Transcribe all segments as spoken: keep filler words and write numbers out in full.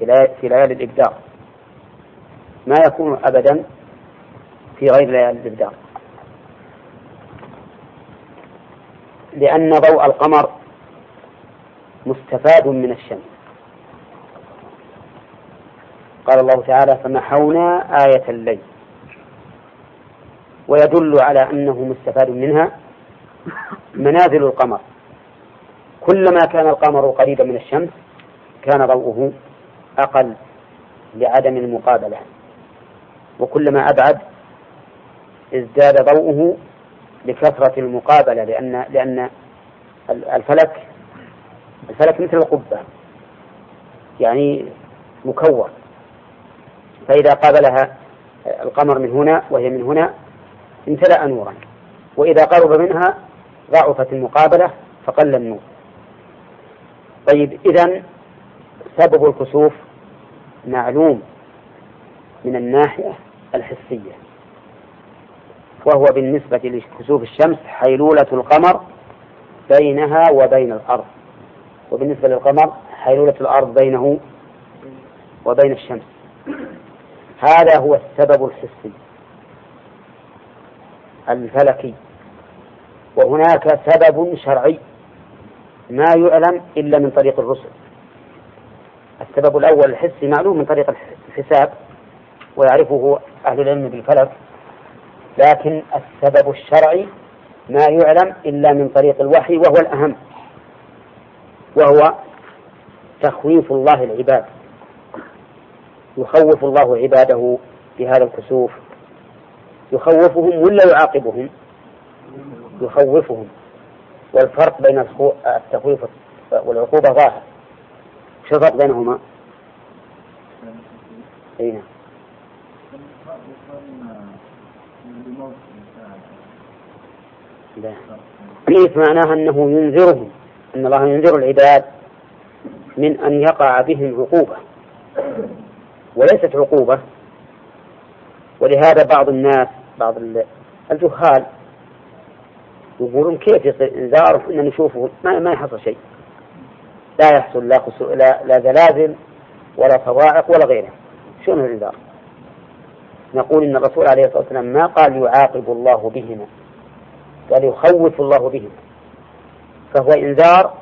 في ليالي الإبدار ما يكون أبدا في غير ليالي الإبدار، لأن ضوء القمر مستفاد من الشمس. قال الله تعالى: فمحونا آية الليل، ويدل على أنه مستفاد منها منازل القمر، كلما كان القمر قريبا من الشمس كان ضوءه أقل لعدم المقابلة، وكلما أبعد ازداد ضوءه لكثرة المقابلة، لأن لأن الفلك الفلك مثل القبة يعني مكور، فإذا قابلها القمر من هنا وهي من هنا امتلأ نورا، وإذا قرب منها ضعفت المقابلة فقل النور. طيب، إذن سبب الكسوف معلوم من الناحية الحسية، وهو بالنسبة لكسوف الشمس حيلولة القمر بينها وبين الأرض، وبالنسبة للقمر حيلولة الأرض بينه وبين الشمس. هذا هو السبب الحسي الفلكي. وهناك سبب شرعي ما يعلم إلا من طريق الرسل. السبب الأول الحسي معلوم من طريق الحساب ويعرفه أهل العلم بالفلك، لكن السبب الشرعي ما يعلم إلا من طريق الوحي، وهو الأهم، وهو تخويف الله العباد. يخوف الله عباده بهذا الكسوف، يخوفهم ولا يعاقبهم؟ يخوفهم. والفرق بين التخويف والعقوبة ظاهر، شو الفرق بينهما؟ أين؟ لا، كيف معناها أنه ينذرهم، أن الله ينذر العباد من أن يقع بهم عقوبة، وليست عقوبة. ولهذا بعض الناس، بعض الجهال، يقولون كيف يصير انذار إن نشوفه ما ما يحصل شيء، لا يحصل لا خسو لا لا زلازل ولا صواعق ولا غيرها، شو من الانذار؟ نقول إن الرسول عليه الصلاة والسلام ما قال يعاقب الله بهما، قال يخوف الله بهما، فهو انذار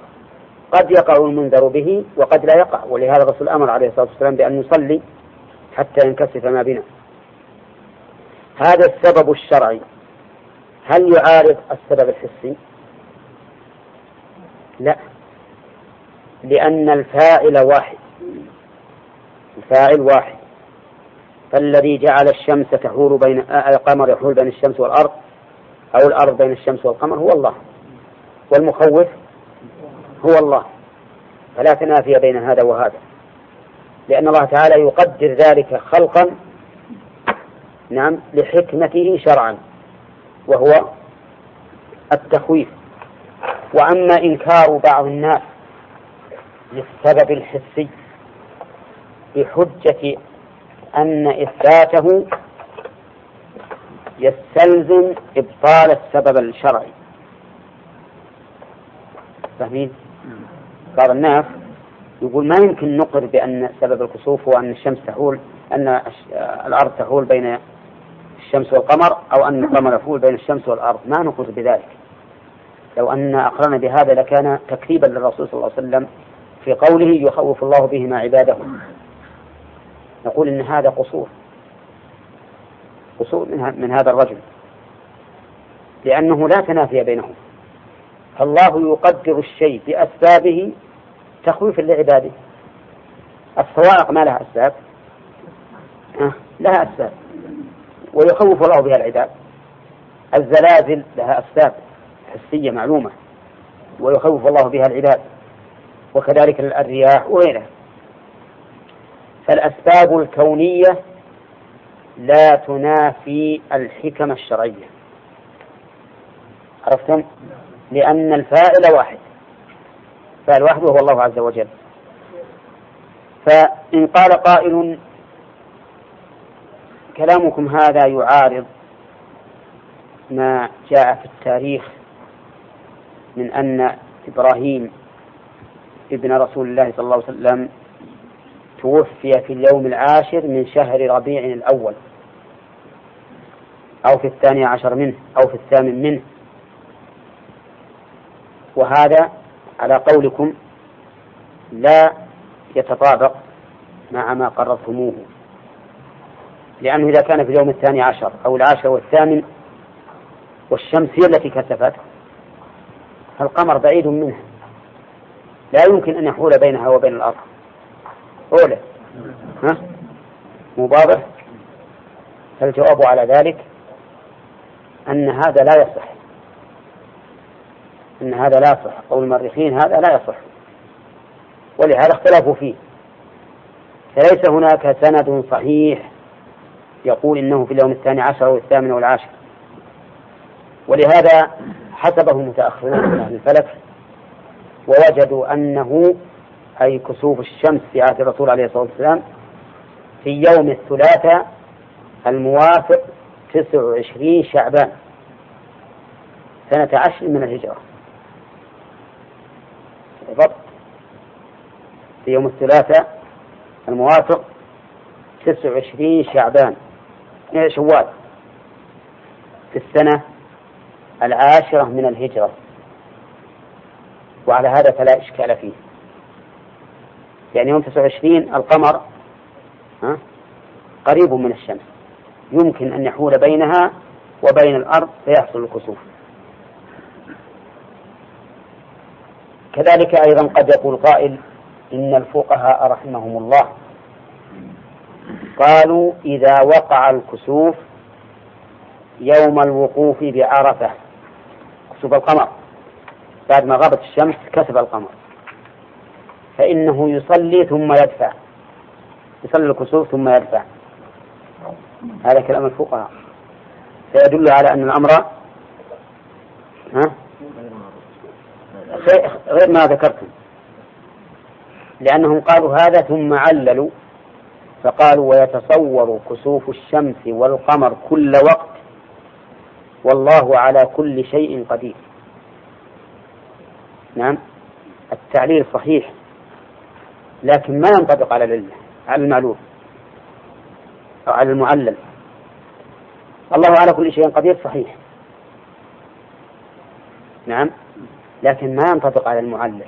قد يقع المنذر به وقد لا يقع. ولهذا الرسول أمر عليه الصلاة والسلام بأن نصلي حتى ينكسف ما بنا. هذا السبب الشرعي هل يعارض السبب الحسي؟ لا، لأن الفاعل واحد، الفاعل واحد، فالذي جعل الشمس تحول بين القمر يحول بين الشمس والأرض، أو الأرض بين الشمس والقمر، هو الله، والمخوف هو الله، فلا تنافي بين هذا وهذا، لأن الله تعالى يقدر ذلك خلقا نعم لحكمته شرعا، وهو التخويف. وأما إنكار بعض الناس للسبب الحسي بحجة أن إثباته يستلزم إبطال السبب الشرعي، فاهمين؟ بعض الناس يقول ما يمكن نقر بأن سبب الكسوف هو أن الشمس تحول، أن الأرض تحول بين الشمس والقمر، أو أن القمر يحول بين الشمس والأرض، ما نقر بذلك. لو أن أقرنا بهذا لكان تكذيبا للرسول صلى الله عليه وسلم في قوله يخوف الله بهما عباده. نقول إن هذا قصور، قصور من هذا الرجل، لأنه لا تنافي بينهم. فالله يقدر الشيء بأسبابه تخويفا لعباده. الصواعق ما لها أسباب؟ أه لها أسباب، ويخوف الله بها العباد. الزلازل لها أسباب حسية معلومة، ويخوف الله بها العباد، وكذلك الرياح وغيرها. فالأسباب الكونية لا تنافي الحكم الشرعية، عرفتم؟ لأن الفاعل واحد، فاعل واحد هو الله عز وجل. فإن قال قائل كلامكم هذا يعارض ما جاء في التاريخ من أن إبراهيم ابن رسول الله صلى الله عليه وسلم توفي في اليوم العاشر من شهر ربيع الأول أو في الثاني عشر منه أو في الثامن منه. وهذا على قولكم لا يتطابق مع ما قررتموه، لأنه إذا كان في اليوم الثاني عشر أو العاشر والثامن والشمس هي التي كثفت فالقمر بعيد منها لا يمكن أن يحول بينها وبين الأرض أولى، ها مبارك. فالجواب على ذلك أن هذا لا يصح، أن هذا لا يصح قول المؤرخين، هذا لا يصح، ولهذا اختلفوا فيه. فليس هناك سند صحيح يقول إنه في اليوم الثاني عشر أو الثامن أو العاشر، ولهذا حسبه المتأخرون من أهل الفلك ووجدوا أنه أي كسوف الشمس في عهد الرسول عليه الصلاة والسلام في يوم الثلاثاء الموافق تسع وعشرين شعبان سنة عشر من الهجرة، بالضبط في يوم الثلاثاء الموافق تسع وعشرين شعبان شوال في السنة العاشرة من الهجرة. وعلى هذا فلا إشكال فيه، يعني يوم تسع وعشرين القمر قريب من الشمس يمكن أن يحول بينها وبين الأرض فيحصل الكسوف. كذلك أيضا قد يقول قائل إن الفقهاء رحمهم الله قالوا إذا وقع الكسوف يوم الوقوف بعرفة، كسوف القمر بعد ما غابت الشمس كسب القمر، فإنه يصلي ثم يدفع، يصلي الكسوف ثم يدفع. هذا كلام الفقهاء، فيدل على أن الأمر غير ما ذكرتم، لأنهم قالوا هذا ثم عللوا فقالوا ويتصور كسوف الشمس والقمر كل وقت والله على كل شيء قدير. نعم التعليل صحيح، لكن ما ينطبق على المعلوم أو على المعلم. الله على كل شيء قدير صحيح، نعم، لكن ما ينطبق على المعلم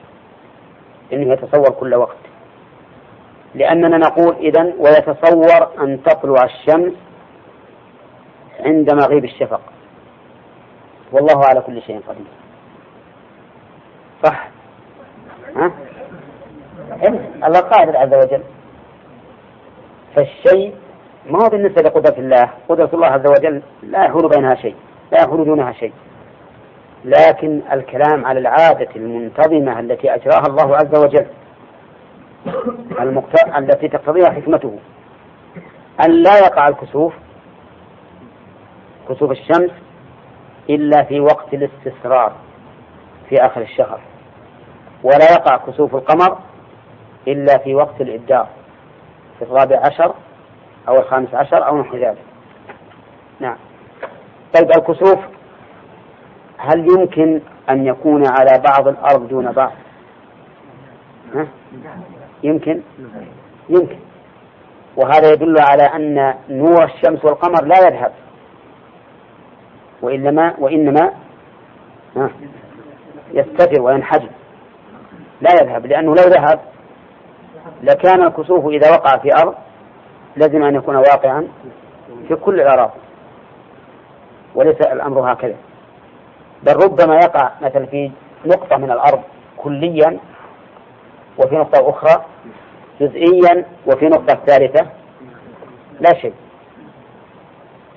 إنه يتصور كل وقت، لأننا نقول إذن ويتصور أن تطلع الشمس عند مغيب الشفق والله على كل شيء قدير، صح؟ ها؟ الله قادر عز وجل، فالشيء ما هو بالنسبة لقدرة الله، قدرة الله عز وجل لا يحول بينها شيء، لا يحول دونها شيء، لكن الكلام على العادة المنتظمة التي أجراها الله عز وجل المقتضى التي تقتضيها حكمته أن لا يقع الكسوف كسوف الشمس إلا في وقت الاستسرار في آخر الشهر، ولا يقع كسوف القمر إلا في وقت الإبدار في الرابع عشر أو الخامس عشر أو نحو ذلك. نعم. طيب الكسوف هل يمكن أن يكون على بعض الأرض دون بعض؟ ها؟ يمكن يمكن وهذا يدل على أن نور الشمس والقمر لا يذهب وإنما وإنما يستتر وينحجم، لا يذهب، لأنه لو ذهب لكان الكسوف إذا وقع في أرض لازم أن يكون واقعا في كل الأراضي، وليس الأمر هكذا، بل ربما يقع مثلا في نقطة من الأرض كليا وفي نقطة أخرى جزئيا وفي نقطة ثالثة لا شيء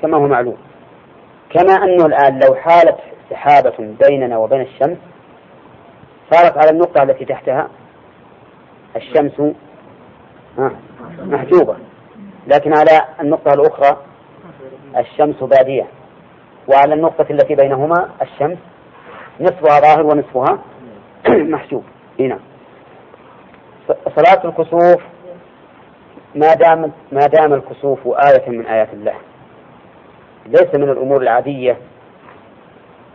كما هو معلوم. كما أنه الآن لو حالت سحابة بيننا وبين الشمس صارت على النقطة التي تحتها الشمس محجوبة، لكن على النقطة الأخرى الشمس بادية، وعلى النقطة التي بينهما الشمس نصفها ظاهر ونصفها محجوب. هنا صلاة الكسوف ما دام ما دام الكسوف آية من آيات الله ليس من الأمور العادية،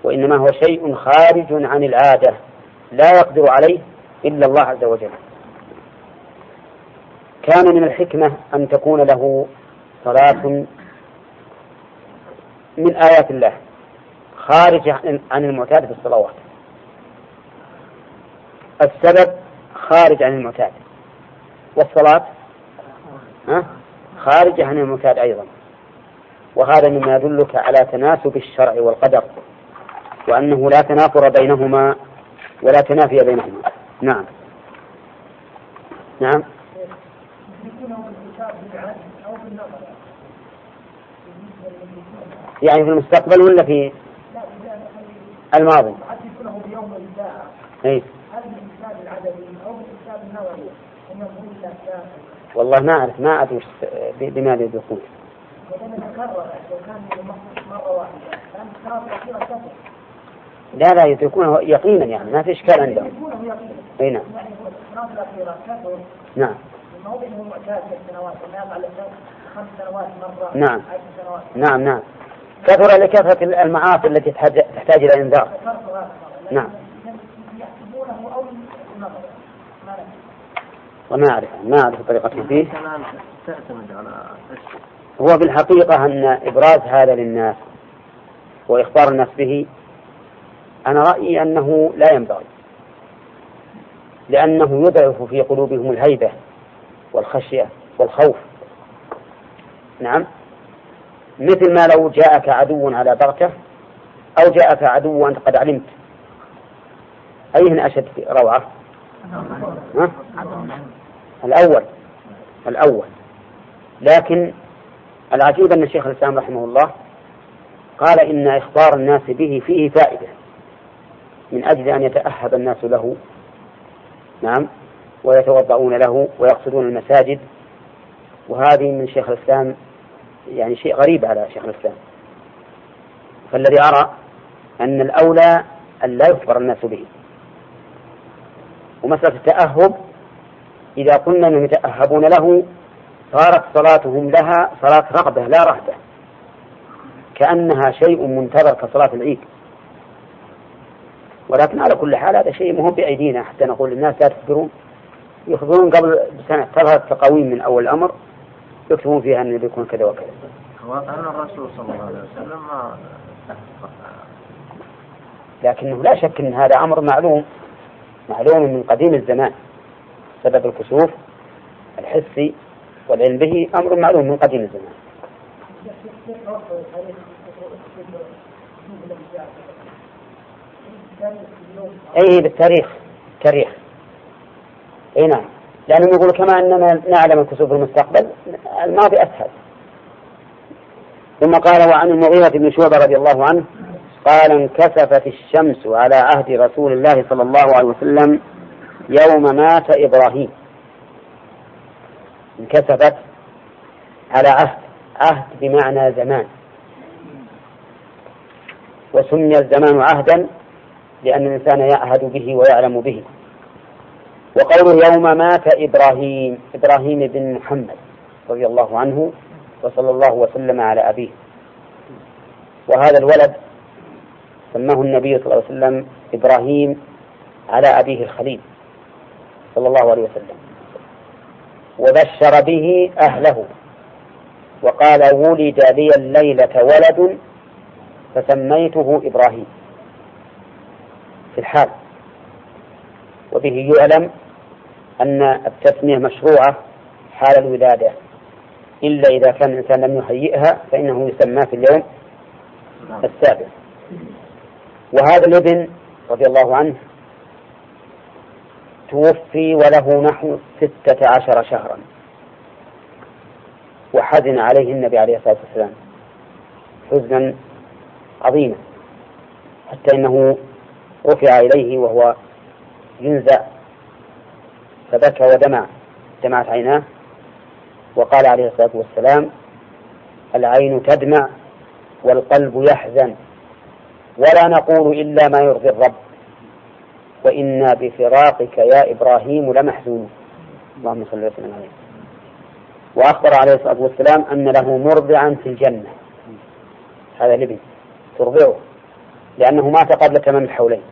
وإنما هو شيء خارج عن العادة لا يقدر عليه إلا الله عز وجل. كان من الحكمة أن تكون له صلاة من آيات الله خارجة عن المعتاد في الصلوات. السبب خارج عن المعتاد، والصلاة خارجة عن المعتاد أيضا، وهذا مما يدلك على تناسب الشرع والقدر، وأنه لا تنافر بينهما ولا تنافي بينهما. نعم نعم يعني في المستقبل ولا في الماضي؟ أي والله ما أعرف، ما أدري بماذا يدخل. لا لا يدركونه يقينا، يعني ما في إشكال عندهم. أي نعم نعم نعم نعم نعم كثر لكثرة المعاصي التي تحتاج إلى إنذار. نعم وما أعرف ما أعرف طريقته فيه. هو بالحقيقة أن إبراز هذا للناس وإخبار الناس به أنا رأيي أنه لا ينبغي، لأنه يضعف في قلوبهم الهيبة والخشية والخوف. نعم مثل ما لو جاءك عدو على بركة أو جاءك عدو وأنت قد علمت، أيهن أشد روعة؟ ها؟ الأول الأول لكن العجيب أن الشيخ الإسلام رحمه الله قال إن إخبار الناس به فيه فائدة من أجل أن يتأهب الناس له. نعم ويتوضؤون له ويقصدون المساجد، وهذه من شيخ الإسلام يعني شيء غريب على شيخ الإسلام. فالذي أرى أن الأولى أن لا يخبر الناس به. ومسألة التأهب إذا قلنا أنهم يتأهبون له صارت صلاتهم لها صلاة رغبة لا رهبة، كأنها شيء منتظر كصلاة العيد. ولكن على كل حال هذا شيء مهم بأيدينا حتى نقول للناس لا تخبرون. يخبرون قبل سنة تظهر التقاويم من أول الأمر يكتبون فيها أن يكون كذا وكذا. وأن الرسول صلى الله عليه وسلم لكنه لا شك أن هذا أمر معلوم معلوم من قديم الزمان. سبب الكسوف الحسي والعلم به أمر معلوم من قديم الزمان. أي بالتاريخ تاريخ أي نعم، لأنهم يقولوا كما أننا نعلم الكسوف في المستقبل الماضي أسهل. ثم قال وعن المغيرة بن شعبة رضي الله عنه قال انكسفت الشمس على عهد رسول الله صلى الله عليه وسلم يوم مات إبراهيم. انكسفت على عهد، عهد بمعنى زمان، وسمي الزمان عهدا لأن الإنسان يعهد به ويعلم به. وقوله يوم مات إبراهيم، إبراهيم بن محمد رضي الله عنه وصلى الله وسلم على أبيه. وهذا الولد سماه النبي صلى الله عليه وسلم إبراهيم على أبيه الخليل صلى الله عليه وسلم، وبشر به أهله وقال ولد لي الليلة ولد فسميته إبراهيم في الحال. وبه يعلم أن التسمية مشروعة حال الولادة، إلا إذا كان الإنسان لم يهيئها فإنه يسمى في اليوم السابع. وهذا الابن رضي الله عنه توفي وله نحو ستة عشر شهرا، وحزن عليه النبي عليه الصلاة والسلام حزنا عظيما، حتى إنه رفع إليه وهو ينزع فبكى ودمع، دمعت عيناه. وقال عليه الصلاة والسلام العين تدمع والقلب يحزن ولا نقول إلا ما يرضي الرب وإنا بفراقك يا إبراهيم لمحزون. اللهم صل وسلم عليه. وأخبر عليه الصلاة والسلام أن له مرضعا في الجنة، هذا لبن ترضعه لأنه مات قبل تمام الحولين،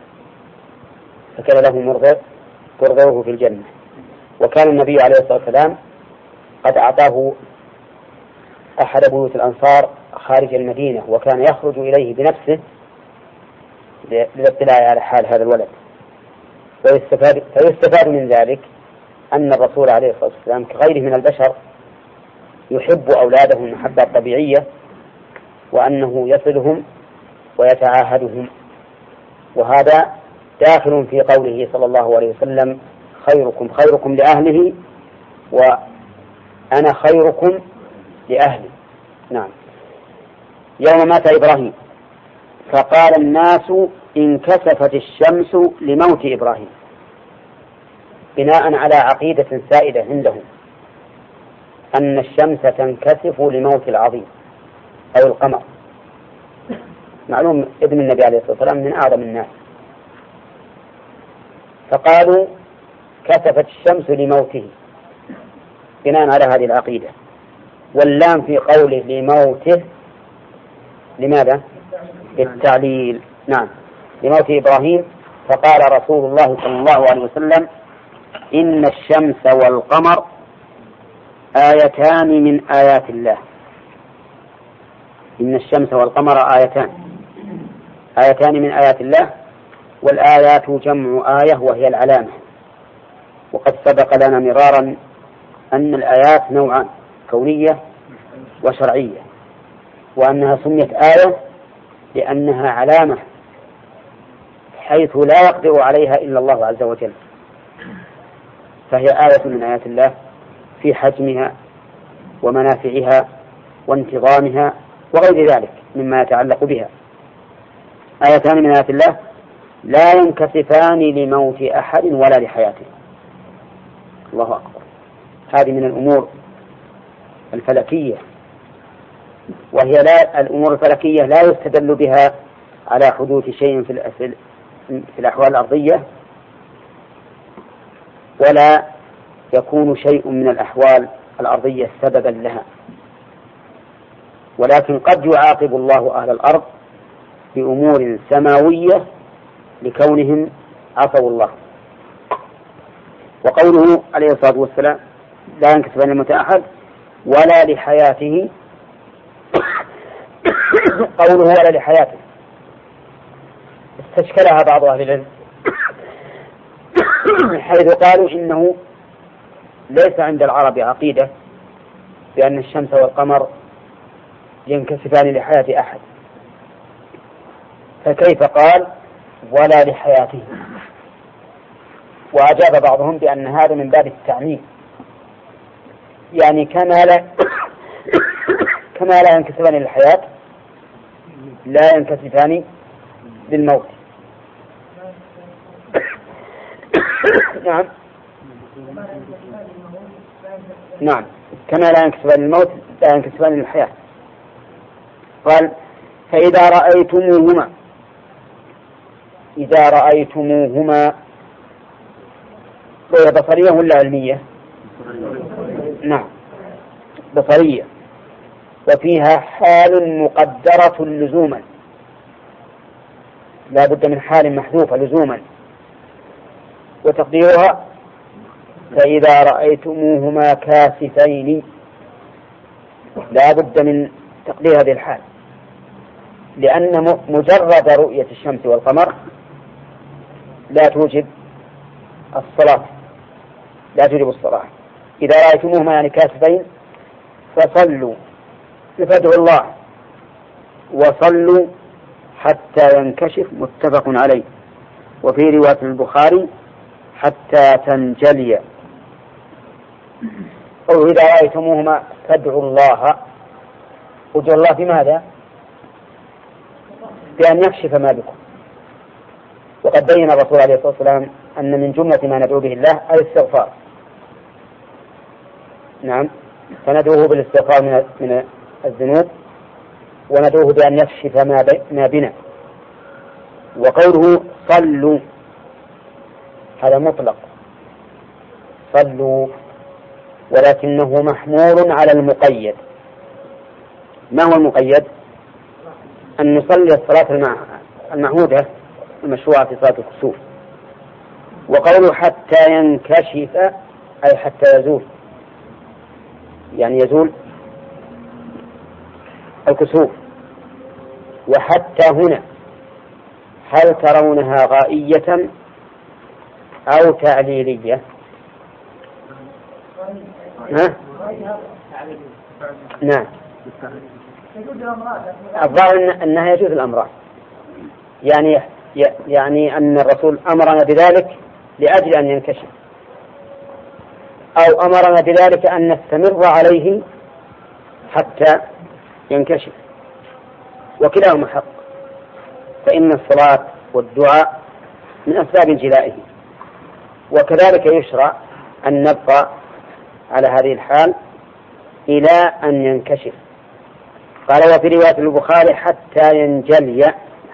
فكان له مرضع ترضعه في الجنة. وكان النبي عليه الصلاة والسلام قد أعطاه أحد بيوت الأنصار خارج المدينة، وكان يخرج إليه بنفسه للاطلاع على حال هذا الولد. ويستفاد فيستفاد من ذلك أن الرسول عليه الصلاة والسلام كغيره من البشر يحب أولاده المحبة الطبيعية، وأنه يصلهم ويتعاهدهم، وهذا داخل في قوله صلى الله عليه وسلم: خيركم خيركم لأهله وأنا خيركم لأهلي. نعم. يوم مات إبراهيم فقال الناس: انكسفت الشمس لموت إبراهيم، بناء على عقيدة سائدة عندهم أن الشمس تنكسف لموت العظيم أو القمر. معلوم ابن النبي عليه الصلاة والسلام من أعظم الناس، فقالوا كسفت الشمس لموته بناء على هذه العقيدة. واللام في قوله لموته لماذا؟ للتعليل. نعم، لموت إبراهيم. فقال رسول الله صلى الله عليه وسلم: إن الشمس والقمر آيتان من آيات الله. إن الشمس والقمر آيتان آيتان من آيات الله، والآيات جمع آية وهي العلامة. وقد سبق لنا مرارا أن الآيات نوعان: كونية وشرعية، وأنها سميت آية لأنها علامة حيث لا يقدر عليها إلا الله عز وجل، فهي آية من آيات الله في حجمها ومنافعها وانتظامها وغير ذلك مما يتعلق بها. آيتان من آيات الله لا ينكسفان لموت أحد ولا لحياته. الله أكبر. هذه من الأمور الفلكية، وهي لا الأمور الفلكية لا يستدل بها على حدوث شيء في في الأحوال الأرضية، ولا يكون شيء من الأحوال الأرضية سببا لها، ولكن قد يعاقب الله أهل الأرض بأمور سماوية لكونهم عصوا الله. وقوله عليه الصلاة والسلام: لا ينكسفان لموت أحد ولا لحياته، قوله ولا لحياته استشكلها بعض أهل العلم حيث قالوا إنه ليس عند العرب عقيدة بأن الشمس والقمر ينكسفان لحياة أحد، فكيف قال ولا لحياته؟ وأجاب بعضهم بأن هذا من باب التعميم، يعني كما لا كما لا ينكسفان للحياة لا ينكسفان للموت. نعم نعم كما لا ينكسفان للموت لا ينكسفان للحياة. قال: فإذا رأيتموهما إذا رأيتموهما رؤية بصرية ولا علمية؟ نعم، بصرية، وفيها حال مقدرة لزوما، لا بد من حال محذوفة لزوما، وتقديرها: فإذا رأيتموهما كاسفين، لا بد من تقدير هذه الحال، لأن مجرد رؤية الشمس والقمر لا توجب الصلاة، لا توجب الصلاة. إذا رأيتموهما يعني كاسفين فصلوا، فادعوا الله وصلوا حتى ينكشف، متفق عليه. وفي رواية البخاري: حتى تنجلي. أو إذا رأيتموهما فادعوا الله، ادعوا الله بماذا؟ بأن يكشف ما بكم. وقد بين الرسول عليه الصلاة والسلام أن من جملة ما ندعو به الله الاستغفار. نعم، فندعوه بالاستغفار من الذنوب، وندعوه بأن يكشف ما بنا. وقوله صلوا هذا مطلق، صلوا، ولكنه محمول على المقيد. ما هو المقيد؟ أن نصلي الصلاة المعهودة المشروعة في صلاة الكسوف. وقوله حتى ينكشف أي حتى يزول، يعني يزول الكسوف. وحتى هنا هل ترونها غائية أو تعليلية؟ ها؟ نعم، الظاهر أنها يجوز الأمران، يعني يعني أن الرسول أمرنا بذلك لأجل أن ينكشف، أو أمرنا بذلك أن نستمر عليه حتى ينكشف، وكلاهما حق، فإن الصلاة والدعاء من أسباب انجلائه. وكذلك يشرع أن نبقى على هذه الحال إلى أن ينكشف. قال وفي رواية البخاري حتى ينجلي،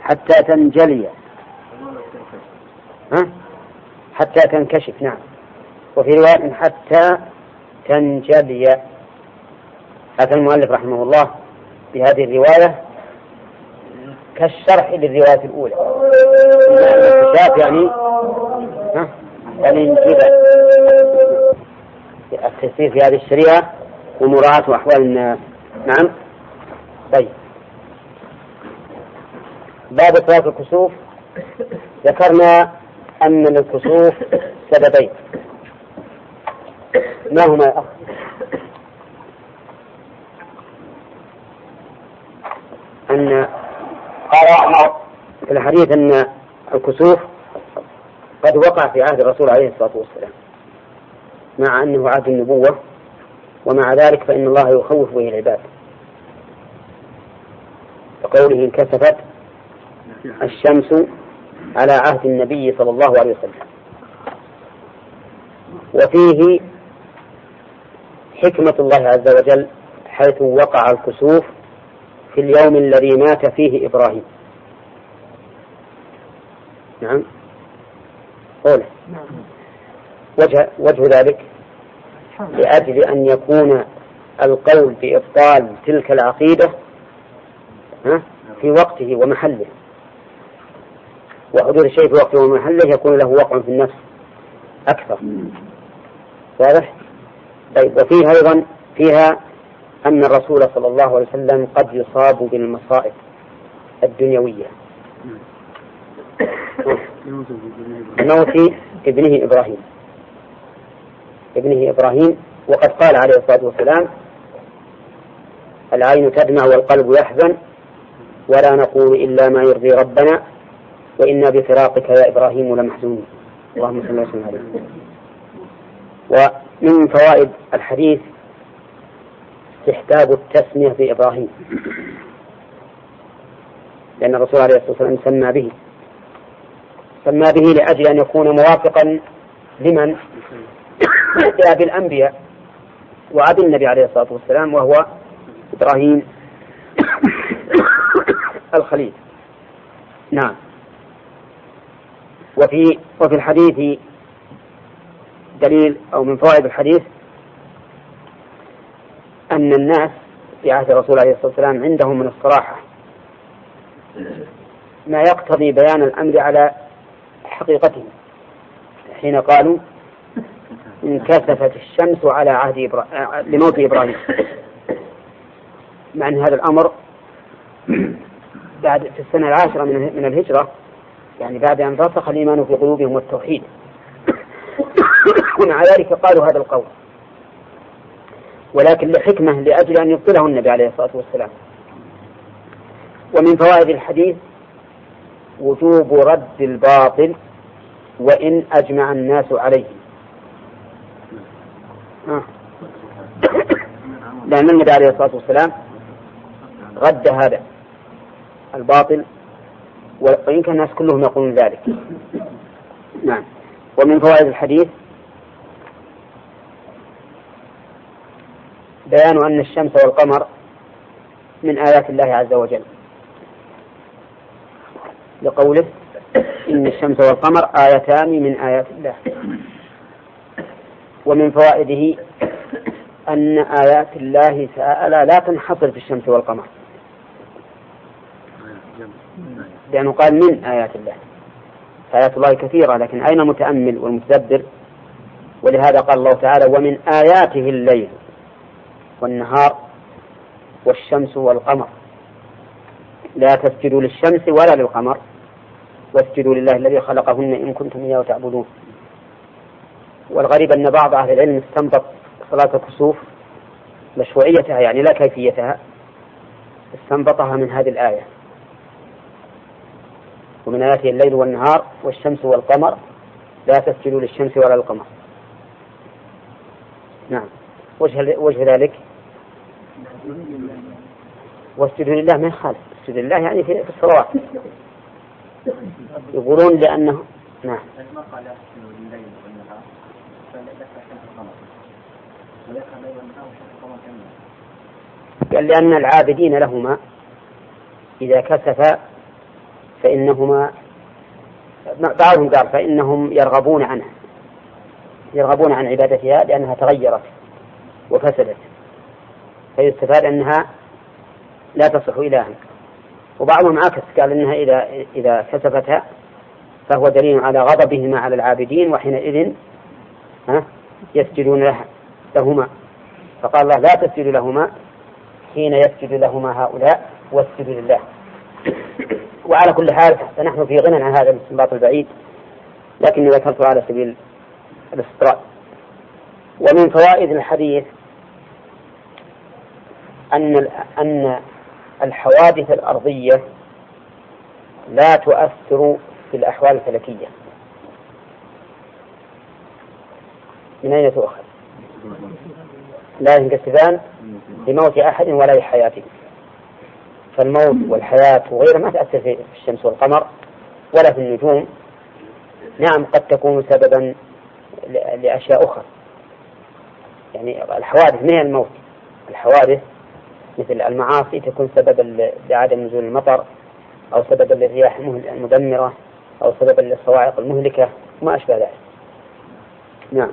حتى تنجلي، ها؟ حتى تنكشف، نعم. وفي رواية حتى تنجلي. أتى المؤلف رحمه الله بهذه الرواية كالشرح للرواية الأولى، يعني ها؟ يعني انجلى التفسير في هذه الشريعة ومراعاة أحوال الناس. نعم. طيب، باب صلاة الكسوف. ذكرنا أن للكسوف سببين، ما هما يا أخ؟ أن قرأنا في الحديث أن الكسوف قد وقع في عهد الرسول عليه الصلاة والسلام مع أنه عهد النبوة، ومع ذلك فإن الله يخوف به العباد بقوله انكسفت الشمس على عهد النبي صلى الله عليه وسلم. وفيه حكمة الله عز وجل حيث وقع الكسوف في اليوم الذي مات فيه إبراهيم. نعم. قوله وجه, وجه ذلك لأجل أن يكون القول بإبطال تلك العقيدة في وقته ومحله، وحضور الشيء في وقته ومحله يكون له وقع في النفس أكثر. واضح؟ طيب. وفيها أيضا فيها أن الرسول صلى الله عليه وسلم قد يصاب بالمصائب الدنيوية، موت ابنه إبراهيم ابنه إبراهيم وقد قال عليه الصلاة والسلام العين تدمع والقلب يحزن ولا نقول إلا ما يرضي ربنا وإنا بفراقك يا إبراهيم لمحزونين. اللهم صل وسلم عليه. ومن فوائد الحديث استحباب التسمية بإبراهيم، لأن الرسول عليه الصلاة والسلام سمى به سمى به لأجل أن يكون موافقا لمن لأبي الأنبياء وأبي النبي عليه الصلاة والسلام، وهو إبراهيم الخليل. نعم. وفي وفي الحديث دليل، أو من فوائد الحديث، أن الناس في عهد الرسول عليه الصلاة والسلام عندهم من الصراحة ما يقتضي بيان الأمر على حقيقته، حين قالوا انكسفت الشمس على عهد إبرا... لموت إبراهيم، مع أن هذا الأمر بعد في السنة العاشرة من الهجرة، يعني بعد أن رسخ الإيمان في قلوبهم والتوحيد، ومع ذلك قالوا هذا القول، ولكن لحكمة لأجل أن يبطله النبي عليه الصلاة والسلام. ومن فوائد الحديث وجوب رد الباطل وإن أجمع الناس عليه، آه. لأن النبي عليه الصلاة والسلام رد هذا الباطل وإن كان الناس كلهم يقولون ذلك. نعم. ومن فوائد الحديث بيان أن الشمس والقمر من آيات الله عز وجل، لقوله إن الشمس والقمر آيتان من آيات الله. ومن فوائده أن آيات الله تعالى لا تنحصر في الشمس والقمر، لأنه قال من آيات الله، آيات الله كثيرة، لكن أين متأمل والمتدبر؟ ولهذا قال الله تعالى ومن آياته الليل والنهار والشمس والقمر. لا تسجدوا للشمس ولا للقمر واسجدوا لله الذي خلقهن إن كنتم إياه تعبدون. والغريب أن بعض أهل العلم استنبط صلاة الكسوف مشروعيتها يعني لا كيفيتها، استنبطها من هذه الآية: ومن آياته الليل والنهار والشمس والقمر لا تسجدوا للشمس ولا للقمر. نعم، وجه, وجه ذلك واسجدوا لله ما يخالف، اسجدوا لله يعني في الصلوات. يقولون لأنه نعم قال لأن العابدين لهما إذا كسفا فإنهما بعضهم قال فإنهم يرغبون عنها، يرغبون عن عبادتها لأنها تغيرت وفسدت، فيستفاد أنها لا تصح إلها. وبعضهم عكس قال أنها إذا إذا كسفتها فهو دليل على غضبهما على العابدين، وحينئذ يسجدون لهما. فقال الله: لا تسجدوا لهما حين يسجد لهما هؤلاء واسجدوا لله. وعلى كل حال فنحن في غنى عن هذا الاستنباط البعيد، لكني ذكرته على سبيل الاستطراد. ومن فوائد الحديث أن أن الحوادث الأرضية لا تؤثر في الأحوال الفلكية. من أين تؤخذ؟ لا ينقسمان لموت أحد ولا لحياته، فالموت والحياة وغيرها ما تأثر في الشمس والقمر ولا في النجوم. نعم، قد تكون سببا لأشياء أخرى، يعني الحوادث من الموت، الحوادث مثل المعاصي تكون سببا لعدم نزول المطر، أو سببا للرياح المدمرة، أو سببا للصواعق المهلكة وما أشبه ذلك. نعم.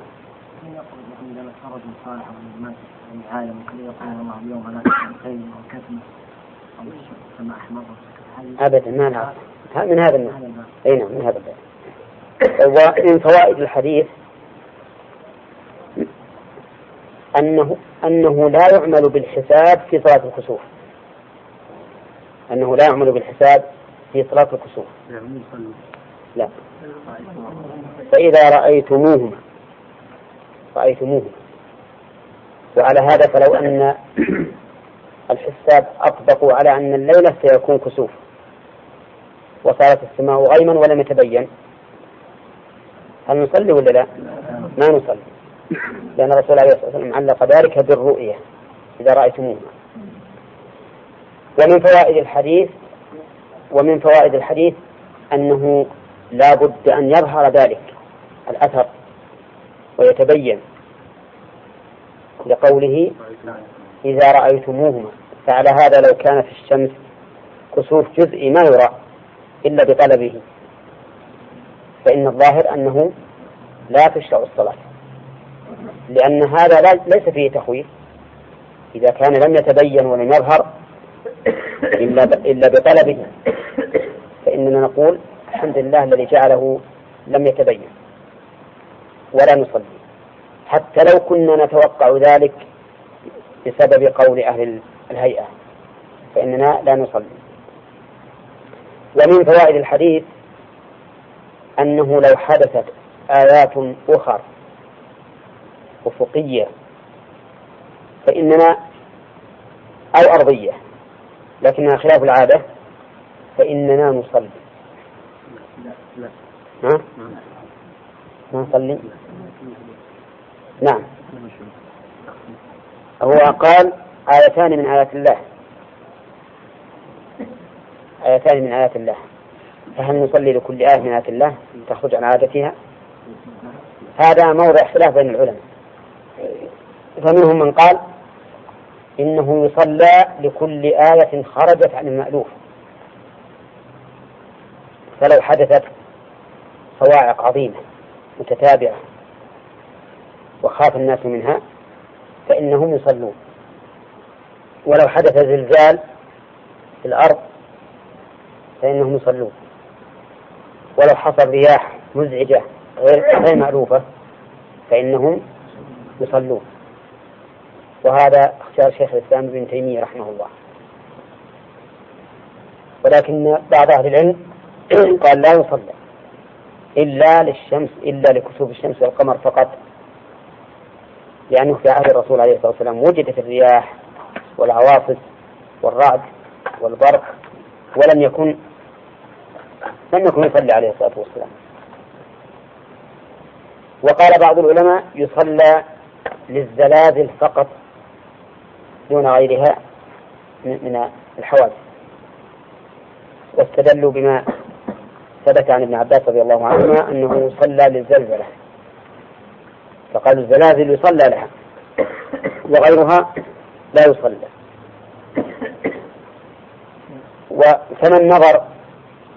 خرج الصالح والمات من العالم كل يوم مع اليوم على الخير والكتم أو السماء أحمر أبدا ما نعرف من هذا النوع. أي نعم، من هذا النوع. ومن فوائد الحديث أنه أنه لا يعمل بالحساب في صلاة الكسوف، أنه لا يعمل بالحساب في صلاة الكسوف. لا، فإذا رأيتموهما رأيتموهما وعلى هذا فلو أن الحساب أطبقوا على أن الليلة سيكون كسوف وصارت السماء غيما ولم يتبين، هل نصلي ولا لا؟ ما نصلي، لأن رسول الله صلى الله عليه وسلم علق ذلك بالرؤية: إذا رأيتموهما. ومن فوائد الحديث ومن فوائد الحديث أنه لا بد أن يظهر ذلك الأثر ويتبين، لقوله: إذا رأيتموهما. فعلى هذا لو كان في الشمس كسوف جزئي ما يرى إلا بطلبه، فإن الظاهر أنه لا تشرع الصلاة، لأن هذا ليس فيه تخويف. إذا كان لم يتبين ولم يظهر إلا بطلبه فإننا نقول: الحمد لله الذي جعله لم يتبين، ولا نصلي حتى لو كنا نتوقع ذلك بسبب قول أهل الهيئة، فإننا لا نصلي. ومن فوائد الحديث أنه لو حدثت آيات أخر أفقية فإننا أو أرضية لكنها خلاف العادة فإننا نصلي. ها؟ ما نصلي؟ نعم، هو قال: آيتان من آيات الله، آيتان من آيات الله، فهل نصلي لكل آية من آيات الله تخرج عن عادتها؟ هذا موضع خلاف بين العلماء، فمنهم من قال إنه يصلى لكل آية خرجت عن المألوف، فلو حدثت صواعق عظيمة متتابعة وخاف الناس منها فإنهم يصلون، ولو حدث زلزال في الأرض فإنهم يصلون، ولو حصل رياح مزعجة غير معروفة فإنهم يصلون. وهذا اختيار شيخ الإسلام ابن تيمية رحمه الله. ولكن بعض أهل العلم قال لا يصلى إلا للشمس إلا لكسوف الشمس والقمر فقط، لأنه في عهد الرسول عليه الصلاة والسلام وجدت الرياح والعواصف والرعد والبرق ولم يكن لم يكن يصلي عليه الصلاة والسلام. وقال بعض العلماء يصلى للزلازل فقط دون غيرها من الحوادث، واستدلوا بما ثبت عن ابن عباس رضي الله عنهما أنه صلى للزلزلة، فقالوا الزلازل يصلى لها وغيرها لا يصلى. وكمن نظر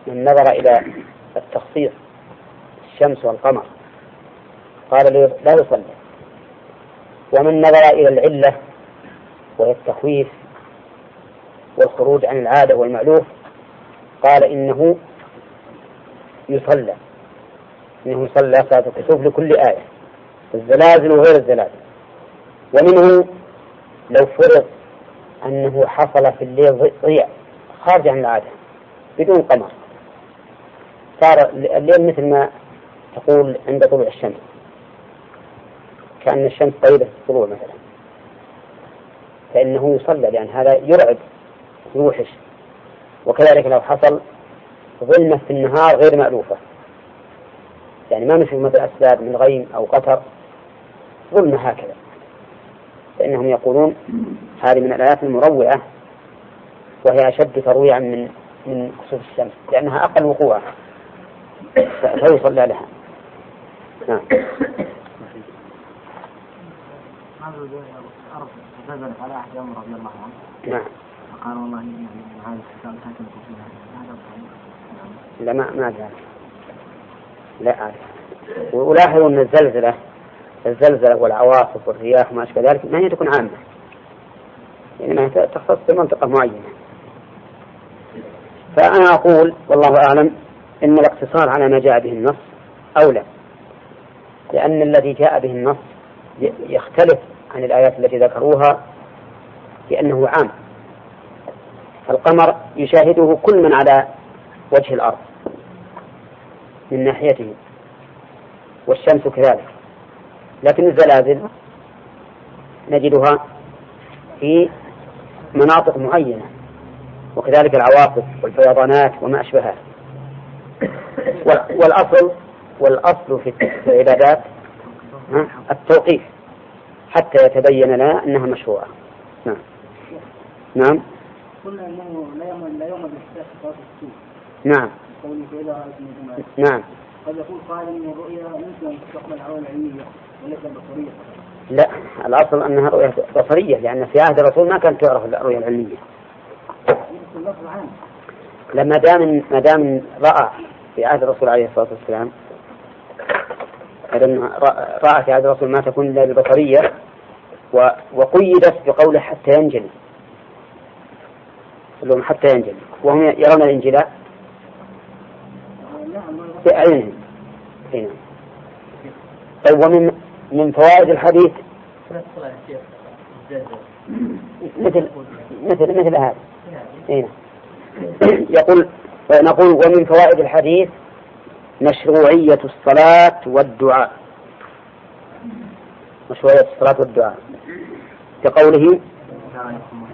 من نظر إلى التخصيص الشمس والقمر قال لا يصلى، ومن نظر إلى العلة وهي التخويف والخروج عن العادة والمألوف قال إنه يصلى، إنه يصلى صلاة الكسوف لكل آية، الزلازل وغير الزلازل. ومنه لو فرض أنه حصل في الليل ضياء خارج عن العادة بدون قمر، صار الليل مثل ما تقول عند طلوع الشمس كأن الشمس طيبة الطلوع مثلا، فإنه يصلى لأن هذا يرعب يوحش. وكذلك لو حصل ظلمة في النهار غير مألوفة، يعني ما نشوف مثل أسباب من غيم أو قطر، ظلمة هكذا، فإنهم يقولون هذه من الآيات المروعة وهي أشد ترويعا من من كسوف الشمس لأنها أقل وقوعا، فيصلى لها. نعم. نعم. قال والله إني هذا الكتاب ساكنكم فيها هذا صحيح؟ لا ما ما أدري، لا أعرف. ولاحظوا أن الزلزلة الزلزلة والعواصف والرياح وما أشبه ذلك ما هي تكون عامة، إنما تختص بمنطقة معينة. فأنا أقول والله أعلم إن الاقتصار على ما جاء به النص أولى، لأن الذي جاء به النص يختلف عن الآيات التي ذكروها لأنه عام. القمر يشاهده كل من على وجه الأرض من ناحيته، والشمس كذلك، لكن الزلازل نجدها في مناطق معينة، وكذلك العواصف والفيضانات وما أشبهها. والأصل والأصل في العبادات التوقيف حتى يتبين لنا أنها مشروعة. نعم. نعم. قلنا أنه لا يوم لا يوم بإحداث صلاة السوء. نعم. نعم. قد يقول قائل أن الرؤيا يمكن أن تستقبل عوامل علمية وليس بصرية. لا، الأصل أنها رؤية بصرية، لأن في عهد الرسول ما كانت تعرف الرؤيا العلمية. لما دام ما دام رأى في عهد الرسول عليه الصلاة والسلام، رأى في عهد الرسول ما تكون إلا البصرية، وقيدت بقوله حتى ينجلي لهم حتى ينجلي، وهم يرون الانجلاء بأعينهم. طيب، ومن من فوائد الحديث مثل مثل مثل هذا. هنا يقول نقول ومن فوائد الحديث مشروعية الصلاة والدعاء، مشروعية الصلاة والدعاء كقوله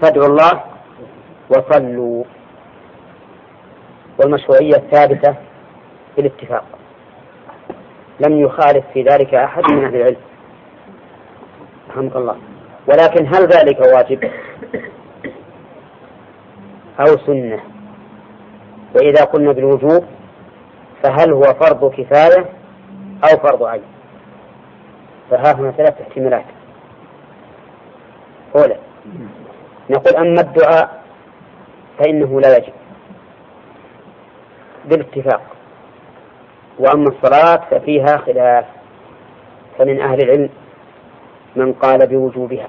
فادعوا الله وصلوا. والمشروعية الثابتة بالاتفاق، لم يخالف في ذلك أحد من أهل العلم رحمه الله. ولكن هل ذلك واجب أو سنة؟ وإذا قلنا بالوجوب فهل هو فرض كفاية أو فرض عين؟ فها هنا ثلاث احتمالات. أولا نقول أما الدعاء فإنه لا يجب بالاتفاق، وأما الصلاة ففيها خلاف، فمن أهل العلم من قال بوجوبها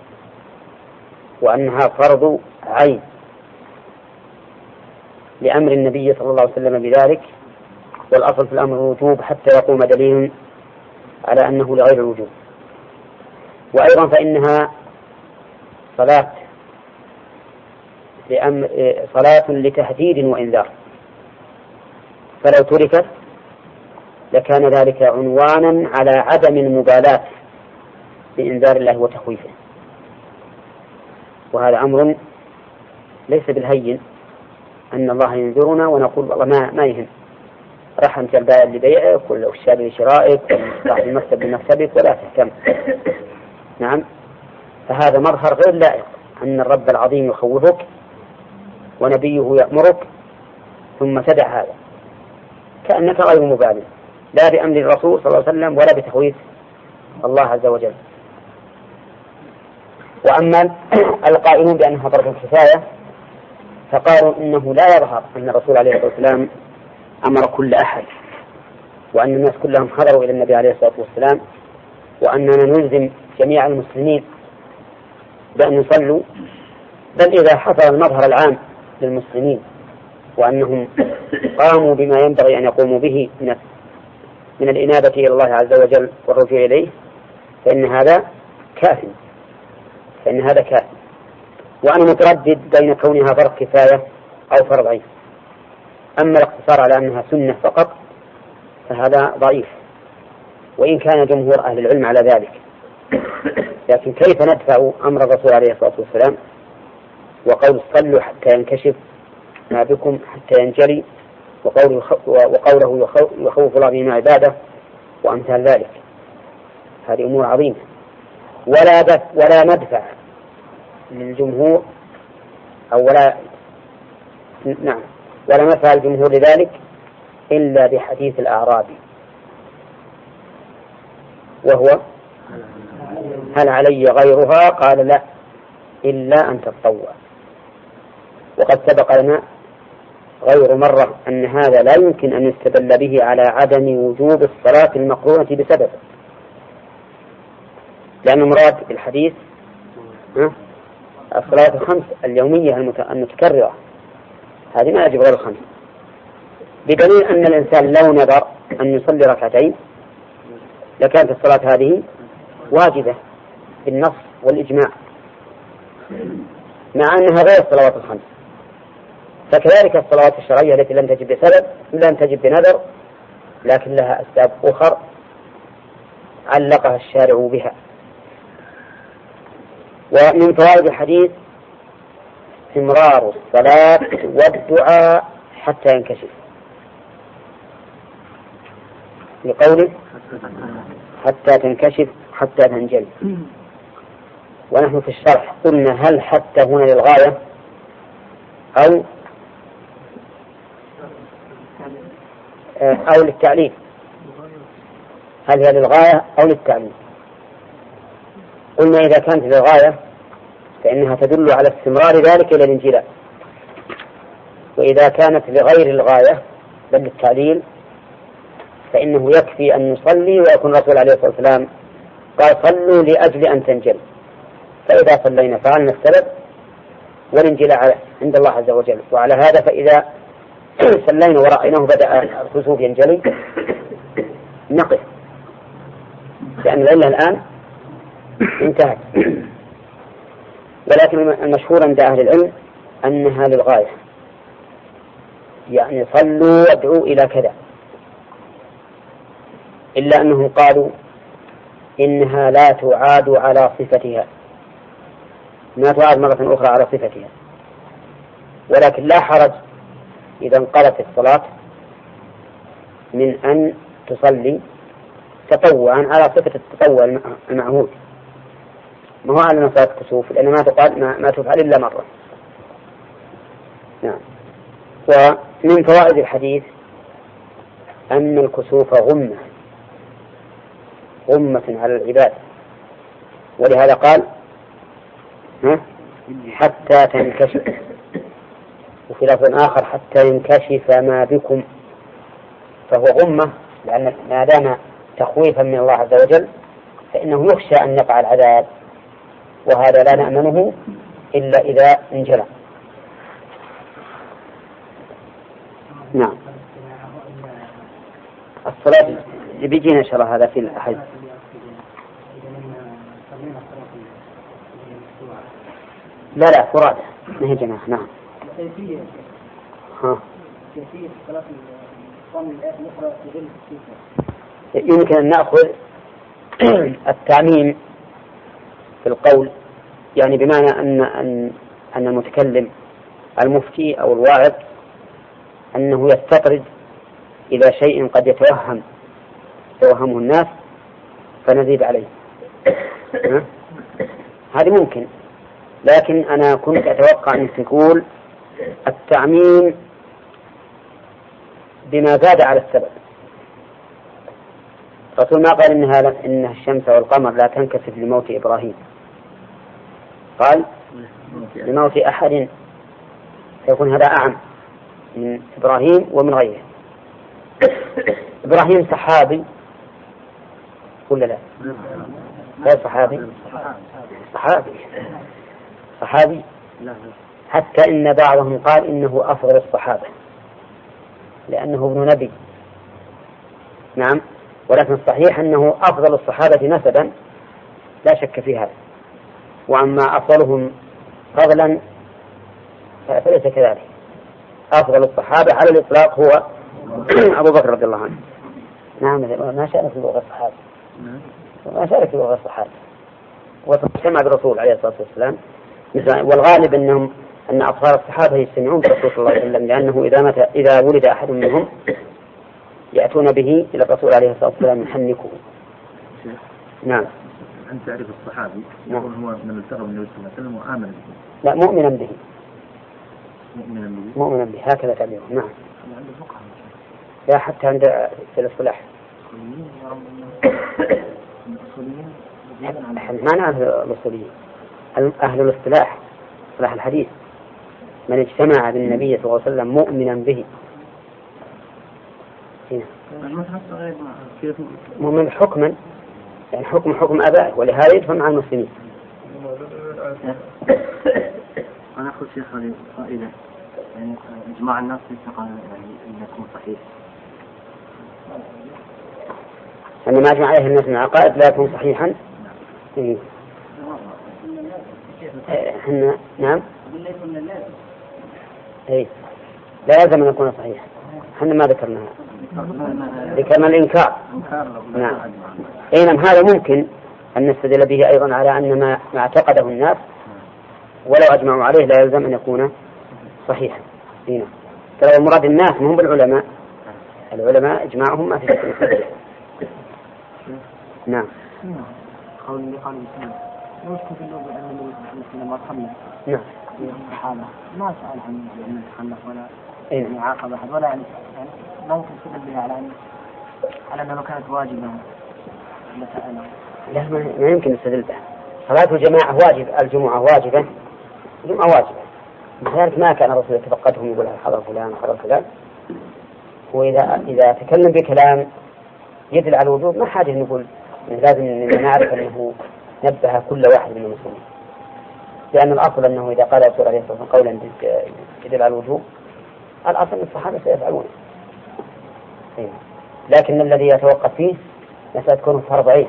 وأنها فرض عين لأمر النبي صلى الله عليه وسلم بذلك، والأصل في الأمر الوجوب حتى يقوم دليل على أنه لغير الوجوب. وأيضا فإنها الصلاة صلاة لتهديد وإنذار، فلو تركت لكان ذلك عنوانا على عدم المبالاة بإنذار الله وتخويفه، وهذا أمر ليس بالهين أن الله ينذرنا ونقول والله ما, ما يهم، رحمت البائع لبيعك ولا الشاري لشرائك ولا المكتب بمكتبك ولا تهتم. نعم، فهذا مظهر غير لائق أن الرب العظيم يخوفك ونبيه يأمرك ثم تدع هذا كأنك غير مبالي لا بأمر الرسول صلى الله عليه وسلم ولا بتخويف الله عز وجل. وأما القائلون بأنها طرف كفاية فقالوا إنه لا يظهر أن الرسول عليه الصلاة والسلام أمر كل أحد، وأن الناس كلهم حضروا إلى النبي عليه الصلاة والسلام، وأننا نلزم جميع المسلمين بأن يصلوا، بل إذا حصل المظهر العام للمسلمين وأنهم قاموا بما ينبغي أن يقوموا به من الإنابة إلى الله عز وجل والرجوع إليه فإن هذا كافٍ فإن هذا كافٍ وأنا متردد بين كونها فرض كفاية أو فرض عين. أما الاقتصار على أنها سنة فقط فهذا ضعيف، وإن كان جمهور أهل العلم على ذلك، لكن كيف ندفع أمر الرسول عليه الصلاة والسلام وقول صلوا حتى ينكشف ما بكم حتى ينجلي، وقوله, وقوله يخوف الله بما عباده وأمثال ذلك؟ هذه أمور عظيمة، ولا, ولا ندفع للجمهور أو ولا نعم ولا ندفع الجمهور لذلك إلا بحديث الأعرابي، وهو هل علي غيرها؟ قال لا إلا أن تتطوع. وقد سبق لنا غير مرة أن هذا لا يمكن أن يستدل به على عدم وجوب الصلاة المقرونة بسببه، لأن مراد الحديث الصلاة الخمس اليومية المتكررة، هذه ما يجب غير الخمس، بدليل أن الإنسان لو نذر أن يصلي ركعتين لكانت الصلاة هذه واجبة بالنص والإجماع مع أنها غير الصلوات الخمس. فكذلك الصلوات الشرعية التي لم تجب بسبب لم تجب بنذر لكن لها أسباب أخرى علقها الشارع بها. ومن فوائد الحديث استمرار الصلاة والدعاء حتى ينكشف، لقوله حتى تنكشف حتى تنجلي. ونحن في الشرح قلنا هل حتى هنا للغاية أو أو للتعليل؟ هل هي للغاية أو للتعليل؟ قلنا إذا كانت للغاية فإنها تدل على استمرار ذلك إلى الانجلاء، وإذا كانت لغير الغاية بل للتعليل فإنه يكفي أن نصلي ويكون الرسول عليه الصلاة والسلام قال صلوا لأجل أن تنجل، فإذا صلينا فعلنا السبب والانجلاء عند الله عز وجل. وعلى هذا فإذا صلينا ورأيناه بدأ الخسوف ينجلي نقف، لأن العلة الآن انتهت. ولكن المشهور عند أهل العلم أنها للغاية، يعني صلوا وادعوا إلى كذا، إلا أنهم قالوا إنها لا تعاد على صفتها، ما تعاد مرة أخرى على صفتها، ولكن لا حرج إذا انقلت الصلاة من أن تصلي تطوعا على صفة التطوع المعهود، ما هو على صلاة الكسوف، لأن ما تقال ما تفعل إلا مرة. نعم. ومن فوائد الحديث أن الكسوف غمة غمة على العباد، ولهذا قال حتى تنكشف، وفي لفظ آخر حتى ينكشف ما بكم، فهو غمة لأن ما دام تخويفا من الله عز وجل فإنه يخشى أن يقع العذاب، وهذا لا نأمنه إلا إذا انجلى. نعم، الصلاة بيجينا إن شاء الله هذا في الأحد. لا لا فرادة ما هي جماعة. نعم كيفية ها كيفية صلاة الصوم الآية الأخرى تدل كيفية. يمكن أن نأخذ التعميم في القول، يعني بمعنى أن أن أن المتكلم المفتي أو الواعظ أنه يستطرد إلى شيء قد يتوهم يتوهمه الناس فنزيد عليه. هذه ممكن، لكن أنا كنت أتوقع أن تقول التعميم بما زاد على السبب. الرسول ما قال إنها إن الشمس والقمر لا تنكسف لموت إبراهيم، قال لموت أحد فيكون هذا أعم من إبراهيم ومن غيره. إبراهيم صحابي ولا لا؟ غير صحابي، صحابي صحابي حتى إن بعضهم قال إنه أفضل الصحابة لأنه ابن نبي. نعم، ولكن الصحيح أنه أفضل الصحابة نسبا لا شك في هذا، وعما أفضلهم فضلا فليس كذلك. أفضل الصحابة على الإطلاق هو أبو بكر رضي الله عنه. نعم، ما شارك في لغة الصحابة ما شارك في لغة الصحابة وسمع بالرسول عليه الصلاة والسلام، والغالب أنهم أن أطفال الصحابة يسمعون بالرسول صلى الله عليه وسلم، لأنه إذا مت إذا ولد أحد منهم يأتون به إلى الرسول عليه الصلاة والسلام يحنكه. نعم، أنت تعرف الصحابي يقول هو من التقى بالنبي صلى الله عليه وسلم وآمن به، لا مؤمنا به، مؤمنا به مؤمنا به هكذا تعبيره. نعم، لا حتى عند في الاصطلاح ما نعرف الأصوليين، أهل الاصطلاح اصطلاح الحديث من اجتمع بالنبي صلى الله عليه وسلم مؤمنا به مؤمن حكما، يعني حكم حكم أبائه، ولهذا يدفع مع المسلمين. أنا أخذ شيخ علي قائلة يعني إجماع الناس ليس قائلا أن يكون صحيح، أن ما أجمع عليه الناس من عقائد لا يكون صحيحا. إيه. إحنا نعم إيه. لا لازم أن يكون صحيحا، إحنا ما ذكرناها ذكرنا الإنكار. نعم إيه، هذا ممكن أن نستدل به أيضا على أن ما اعتقده الناس ولو أجمعوا عليه لا يلزم أن يكون صحيحا. إيه. ترى المراد الناس هم بالعلماء، العلماء إجماعهم ما في شك. نعم قول اللي قال بسنة لو اشكو في اللغة أن اللغة الحمد والحمد. نعم الحالة ما سأل عن أن يتخلف ولا أن يعاقب أحد ولا أن ما ممكن تدل بها على أن على أنه كانت واجبة مسألة. لا ما يمكن نستدل بها. صلاة الجماعة واجب، الجمعة واجبة، الجمعة واجبة، لذلك ما كان الرسول يتفقدهم يقول حضر فلان حضر فلان. وإذا إذا تكلم بكلام يدل على الوجوب ما حاجة نقول لازم نعرف أنه نبه كل واحد من المسلمين، لأن الأصل أنه إذا قال رسول الله صلى الله عليه وسلم قولا يدل على الوجوب الأصل الصحابة سيفعلونه. لكن الذي يتوقف فيه مسألة تكون فرض عين،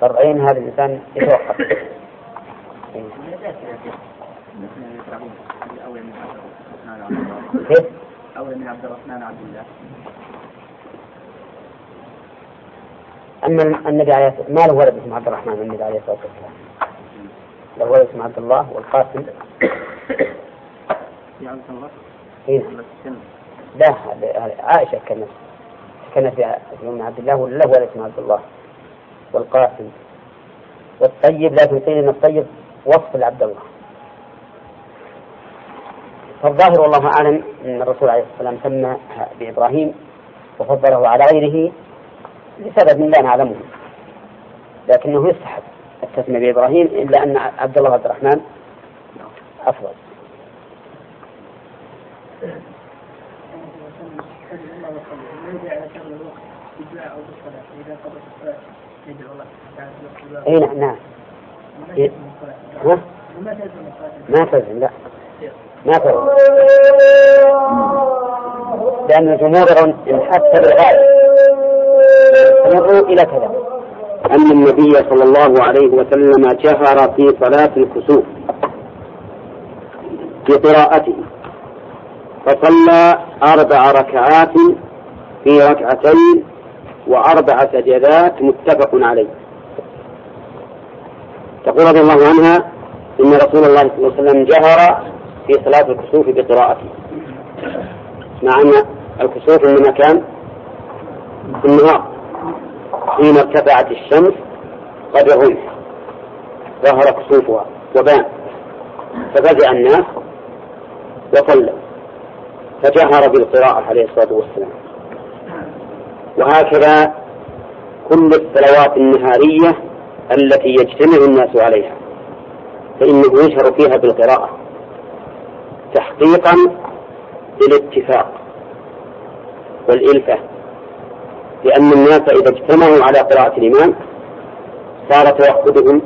فرض عين هذا الإنسان يتوقف. أول من عبد الرحمن عبد الله. أما النبي عليه الصلاة والسلام ما له ولد اسمه عبد الرحمن، النبي عليه الصلاة والسلام له ولد اسمه عبد الله والقاسم. يعني الله؟ لا عائشة كانت كانت بأم عبد الله ولا له ولد اسمه عبد الله والقاسم والطيب، لكن قيل الطيب وصف لعبد الله. فالظاهر والله أعلم أن الرسول عليه الصلاة والسلام سمى بإبراهيم وفضله على غيره لسبب لا نعلمه، لكنه يستحب التسمية بإبراهيم، إلا أن عبد الله عبد الرحمن أفضل. أي نعم نعم ما تلزم، لا ما تلزم، لأن الجمهور ينحط بالغالب ينظروا إلى كذا أن النبي صلى الله عليه وسلم جهر في صلاة الكسوف في قراءته، فصلى أربع ركعات في ركعتين وأربع سجدات متفق عليه. تقول رضي الله عنها إن رسول الله صلى الله عليه وسلم جهر في صلاة الكسوف بقراءته، مع أن الكسوف إنما كان في النهار حين ارتفعت الشمس قد غلت ظهر كسوفها وبان، ففزع الناس وصلوا فجهر بالقراءة عليه الصلاة والسلام. وهكذا كل الصلوات النهارية التي يجتمع الناس عليها فإنه يجهر فيها بالقراءة تحقيقا للاتفاق والإلفة، لأن الناس إذا اجتمعوا على قراءة الإمام صار توحدهم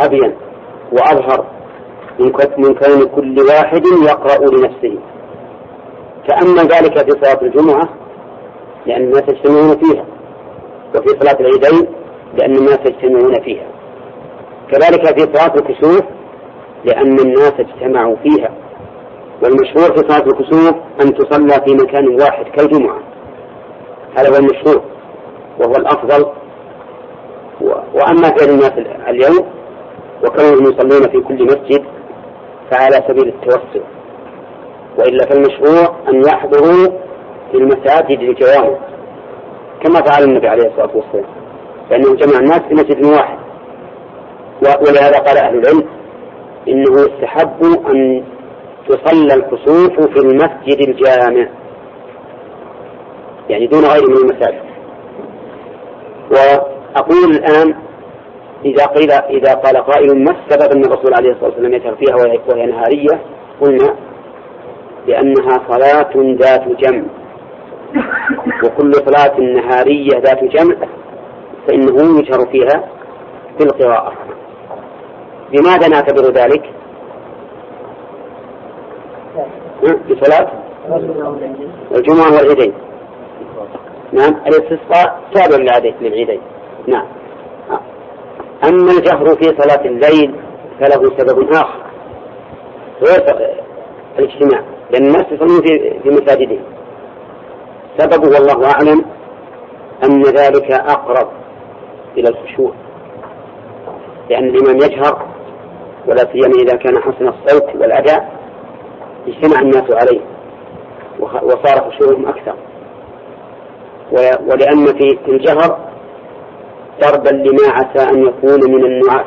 أبين وأظهر من كون كل واحد يقرأ لنفسه. تأمل ذلك في صلاة الجمعة لأن الناس يجتمعون فيها، وفي صلاة العيدين لأن الناس يجتمعون فيها، كذلك في صلاة الكسوف لأن الناس اجتمعوا فيها. والمشهور في صلاة الكسوف أن تصلى في مكان واحد كالجمعة، هذا هو المشهور وهو الأفضل. وأما فعل الناس اليوم وكونهم يصلون في كل مسجد فعلى سبيل التوسع، وإلا فالمشروع أن يحضروا في المساجد الجوامع كما فعل النبي عليه الصلاة والسلام، لأنه جمع الناس في مسجد واحد. ولهذا قال أهل العلم إنه يستحب أن تصلى الكسوف في المسجد الجامع، يعني دون غير من المساجد. وأقول الآن إذا قيل إذا قال قائل ما السبب أن الرسول عليه الصلاة والسلام يجهر فيها وهي نهارية؟ قلنا لأنها صلاة ذات جمع، وكل صلاة نهارية ذات جمع فإنه يجهر فيها في القراءة. لماذا نعتبر ذلك؟ بصلاة الجمعة والعيدين، نعم، الاستسقاء تابع للعيدين، نعم. أما الجهر في صلاة الليل فله سبب آخر غير الاجتماع، لأن الناس يصلون في مساجدهم، سببه والله أعلم أن ذلك أقرب إلى الخشوع، لأن الإمام يجهر ولا سيما إذا كان حسن الصوت والأداء اجتمع الناس عليه وصار خشوعهم أكثر، ولأن في الجهر ضربا لما عسى أن يكون من النعاس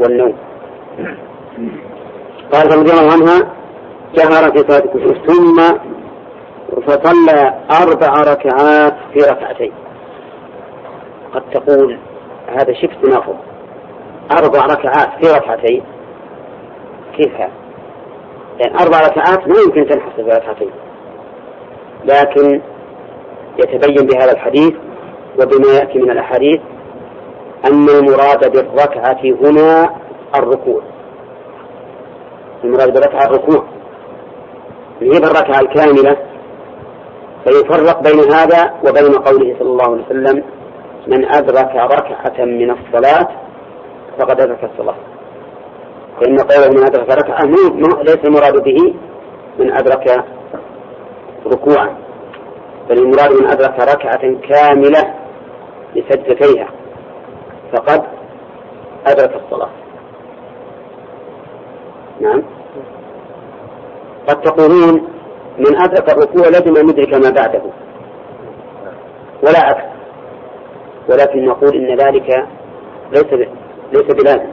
والنوم. قال رضي الله عنها جهر في صلاة الكسوف ثم فصلى أربع ركعات في ركعتين. قد تقول هذا شبه تناقض، أربع ركعات في ركعتين كيف هذا؟ يعني أربع ركعات ما يمكن تنحصر في ركعتين، لكن يتبين بهذا الحديث وبما يأتي من الأحاديث أن المراد بالركعة هنا الركوع، المراد بالركعة الركوع، نجيب الركعة الكاملة، فيفرق بين هذا وبين قوله صلى الله عليه وسلم من أدرك ركعة من الصلاة فقد أدرك الصلاة، فإن قوله من أدرك ركعة ليس المراد به من أدرك ركوعا، بل المراد من أدرك ركعة كاملة لسجدتيها فقد أدرك الصلاة. نعم. قد تقولون من أدرك الركوع لازم أن يدرك ما بعده ولا أكثر، ولكن نقول إن ذلك ليس ليس بلازم،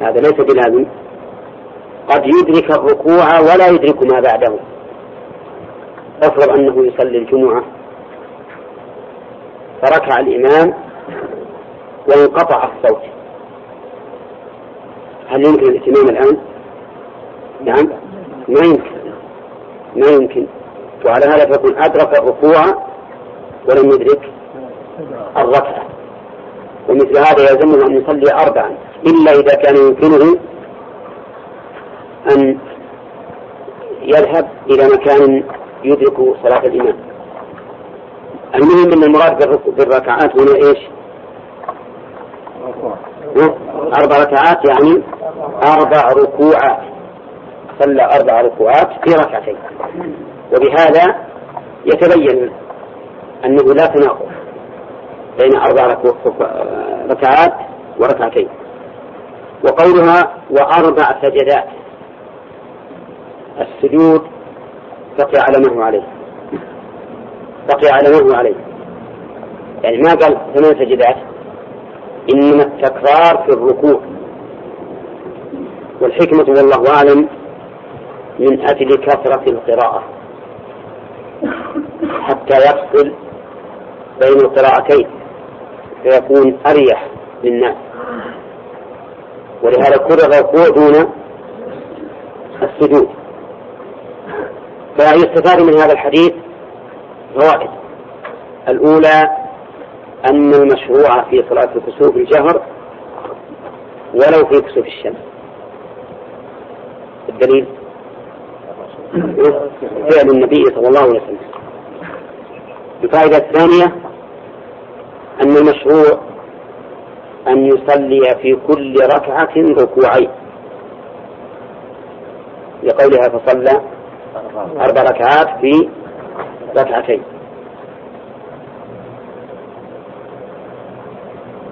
هذا ليس بلازم، قد يدرك الركوع ولا يدرك ما بعده. أفرض أنه يصلي الجمعة فركع الإمام وانقطع الصوت، هل يمكن الاهتمام الآن؟ نعم، ما يمكن ما يمكن وعلى هذا فيكون أدرك الركوع ولم يدرك الركعة، ومثل هذا يلزمه أن يصلي أربعا إلا إذا كان يمكنه أن يذهب إلى مكان يدرك صلاة الإمام. المهم ان المراد بالركعات هنا ايش؟ اربع ركعات، يعني اربع ركوعات، صلى اربع ركوعات في ركعتين. وبهذا يتبين انه لا تناقض بين اربع ركعات وركعتين. وقولها واربع سجدات، السجود بقي على ما هو عليه، بقي على ما هو عليه، يعني ما قال ثمان سجدات، إنما التكرار في الركوع. والحكمة والله أعلم من أجل كثرة القراءة حتى يفصل بين القراءتين فيكون أريح للناس، ولهذا كرر الركوع دون السجود. فيستفاد من هذا الحديث فوائد: الأولى أن المشروع في صلاة الكسوف الجهر ولو في كسوف الشمس، الدليل فعل النبي صلى الله عليه وسلم. الفائدة الثانية أن المشروع أن يصلي في كل ركعة ركوعين، لقولها فصلى أربع ركعات في ركعتين.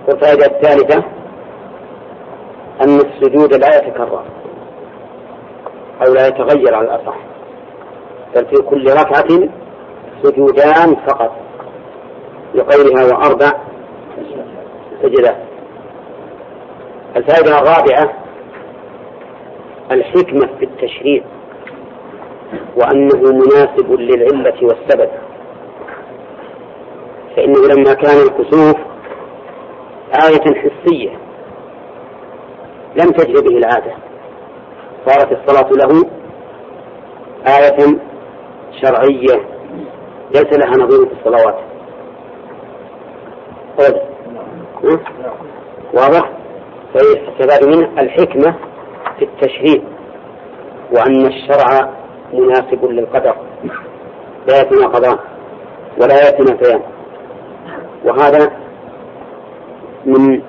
والفائدة الثالثة أن السجود لا يتكرر أو لا يتغير على الأصح، بل في كل ركعة سجودان فقط، لقولها وأربع سجدات. الفائدة الرابعة الحكمة في التشريع، وأنه مناسب للعلة والسبب، فإنه لما كان الكسوف آية حسية لم تجري به العادة، صارت الصلاة له آية شرعية ليس لها نظير في الصلوات. واضح؟ فيستفاد منه الحكمة في التشريع، وأن الشرع مناسب للقدر لا يتناقضان ولا يتنافيان، وهذا من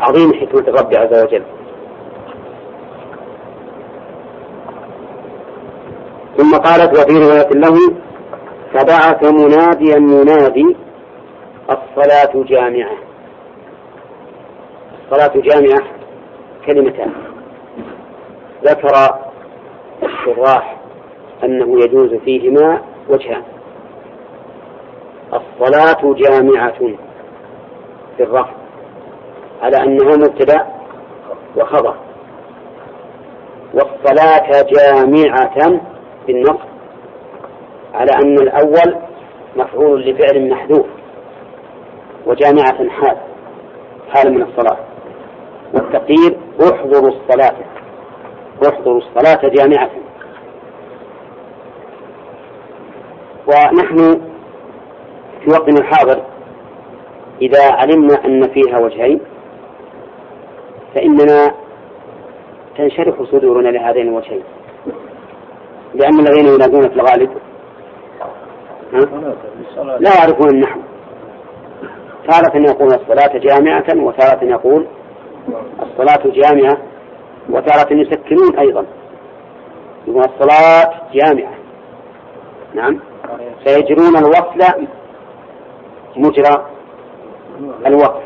عظيم حكمة الرب عز وجل. ثم قالت: وفي رواية له فبعث مناديا ينادي الصلاة جامعة. الصلاة جامعة كلمتان، ذكر الشراح أنه يجوز فيهما وجهان: الصلاة جامعة في الرفع على أنها مبتدأ وخبر، والصلاة جامعة في النصب على أن الأول مفعول لفعل محذوف، وجامعة حال حال من الصلاة. والتقدير احضروا الصلاة، احضروا الصلاة جامعة. ونحن في وقتنا الحاضر إذا علمنا أن فيها وجهين فإننا تنشرح صدورنا لهذين الوجهين، لأن الذين ينادون في الغالب لا يعرفون النحو، تارة يقول الصلاة جامعة، وتارة يقول الصلاة جامعة، وتارة يسكنون أيضا يقول الصلاة جامعة. نعم، فيجرون الوصل مجرى الوقف.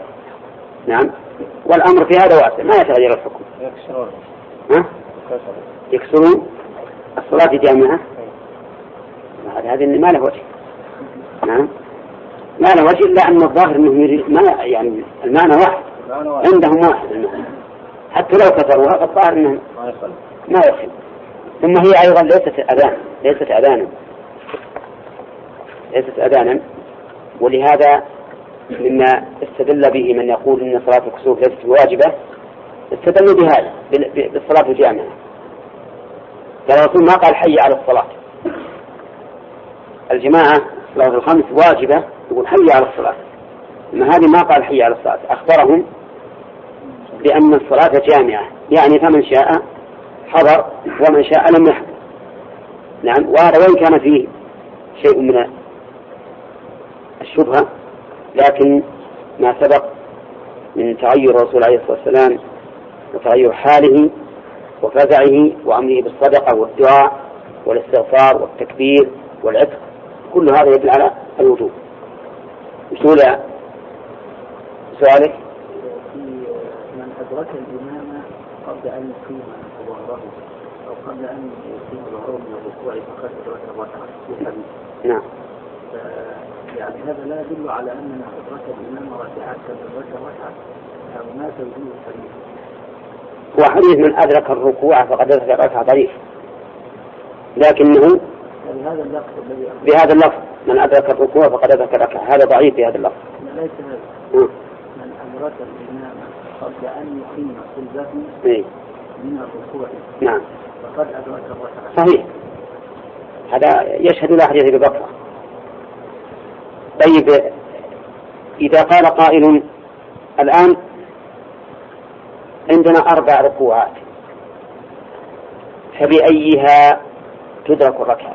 نعم، والأمر في هذا واسع ما يتغير الحكم. يكسرون الصلاة جامعة، هذا ما له وجه. نعم، ما له وجه، إلا أن الظاهر أنه ما يعني المعنى واحد عندهم، واحد المعنى، حتى لو كسروها الظاهر أنه ما يخل. ثم هي أيضا ليست أذان، ليست أذانا، ليست أذانا. ولهذا مما استدل به من يقول إن صلاة الكسوف ليست واجبة، استدل بهذا بالصلاة الجامعة. فالرسول ما قال حي على الصلاة، الجماعة صلاة الخمس واجبة، يقول حي على الصلاة، إن هذه ما قال حي على الصلاة، أخبرهم بأن الصلاة جامعة، يعني فمن شاء حضر ومن شاء لم يحضر. نعم، وهذا وإن كان فيه شيء من شبهة، لكن ما سبق من تغير الرسول عليه الصلاة والسلام وتغير حاله وفزعه وأمره بالصدقة والدعاء والاستغفار والتكبير والعتق، كل هذا يدل على الوجوب. وصول سؤالك من أدرك الإمامة قبل أن يقيم ظهره أو قبل أن يقيم ظهره من الركوع فقد أدرك الركعة. نعم. يعني هذا لا يدل على أننا أدرك الإمامة ركعة كما أدرك ركعة، أو ما توجيه الحديث. وحديث من أدرك الركوع فقد أدرك الركعة ضعيف، لكنه بهذا اللفظ من أدرك الركوع فقد أدرك الركعة هذا ضعيف بهذا اللفظ. ليس هذا. من أدرك الإمامة قبل أن يقيم صلبه من الركوع. نعم. فقد أدرك الركعة. صحيح. هذا يشهد له حديث أبي بكر. طيب إذا قال قائل الآن عندنا أربع ركوعات فبأيها تدرك الركعة؟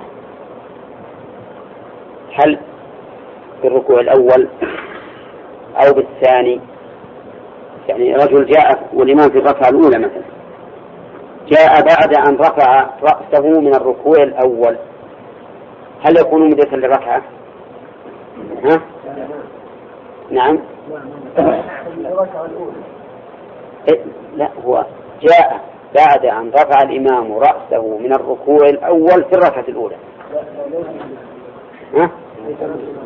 هل بالركوع الأول أو بالثاني؟ يعني رجل جاء والإمام في الركعة الأولى مثلا، جاء بعد أن رفع رأسه من الركوع الأول، هل يكون مدركا للركعة؟ ها؟ نعم. لا، هو جاء بعد أن رفع الإمام رأسه من الركوع الأول في الركعة الأولى. ها؟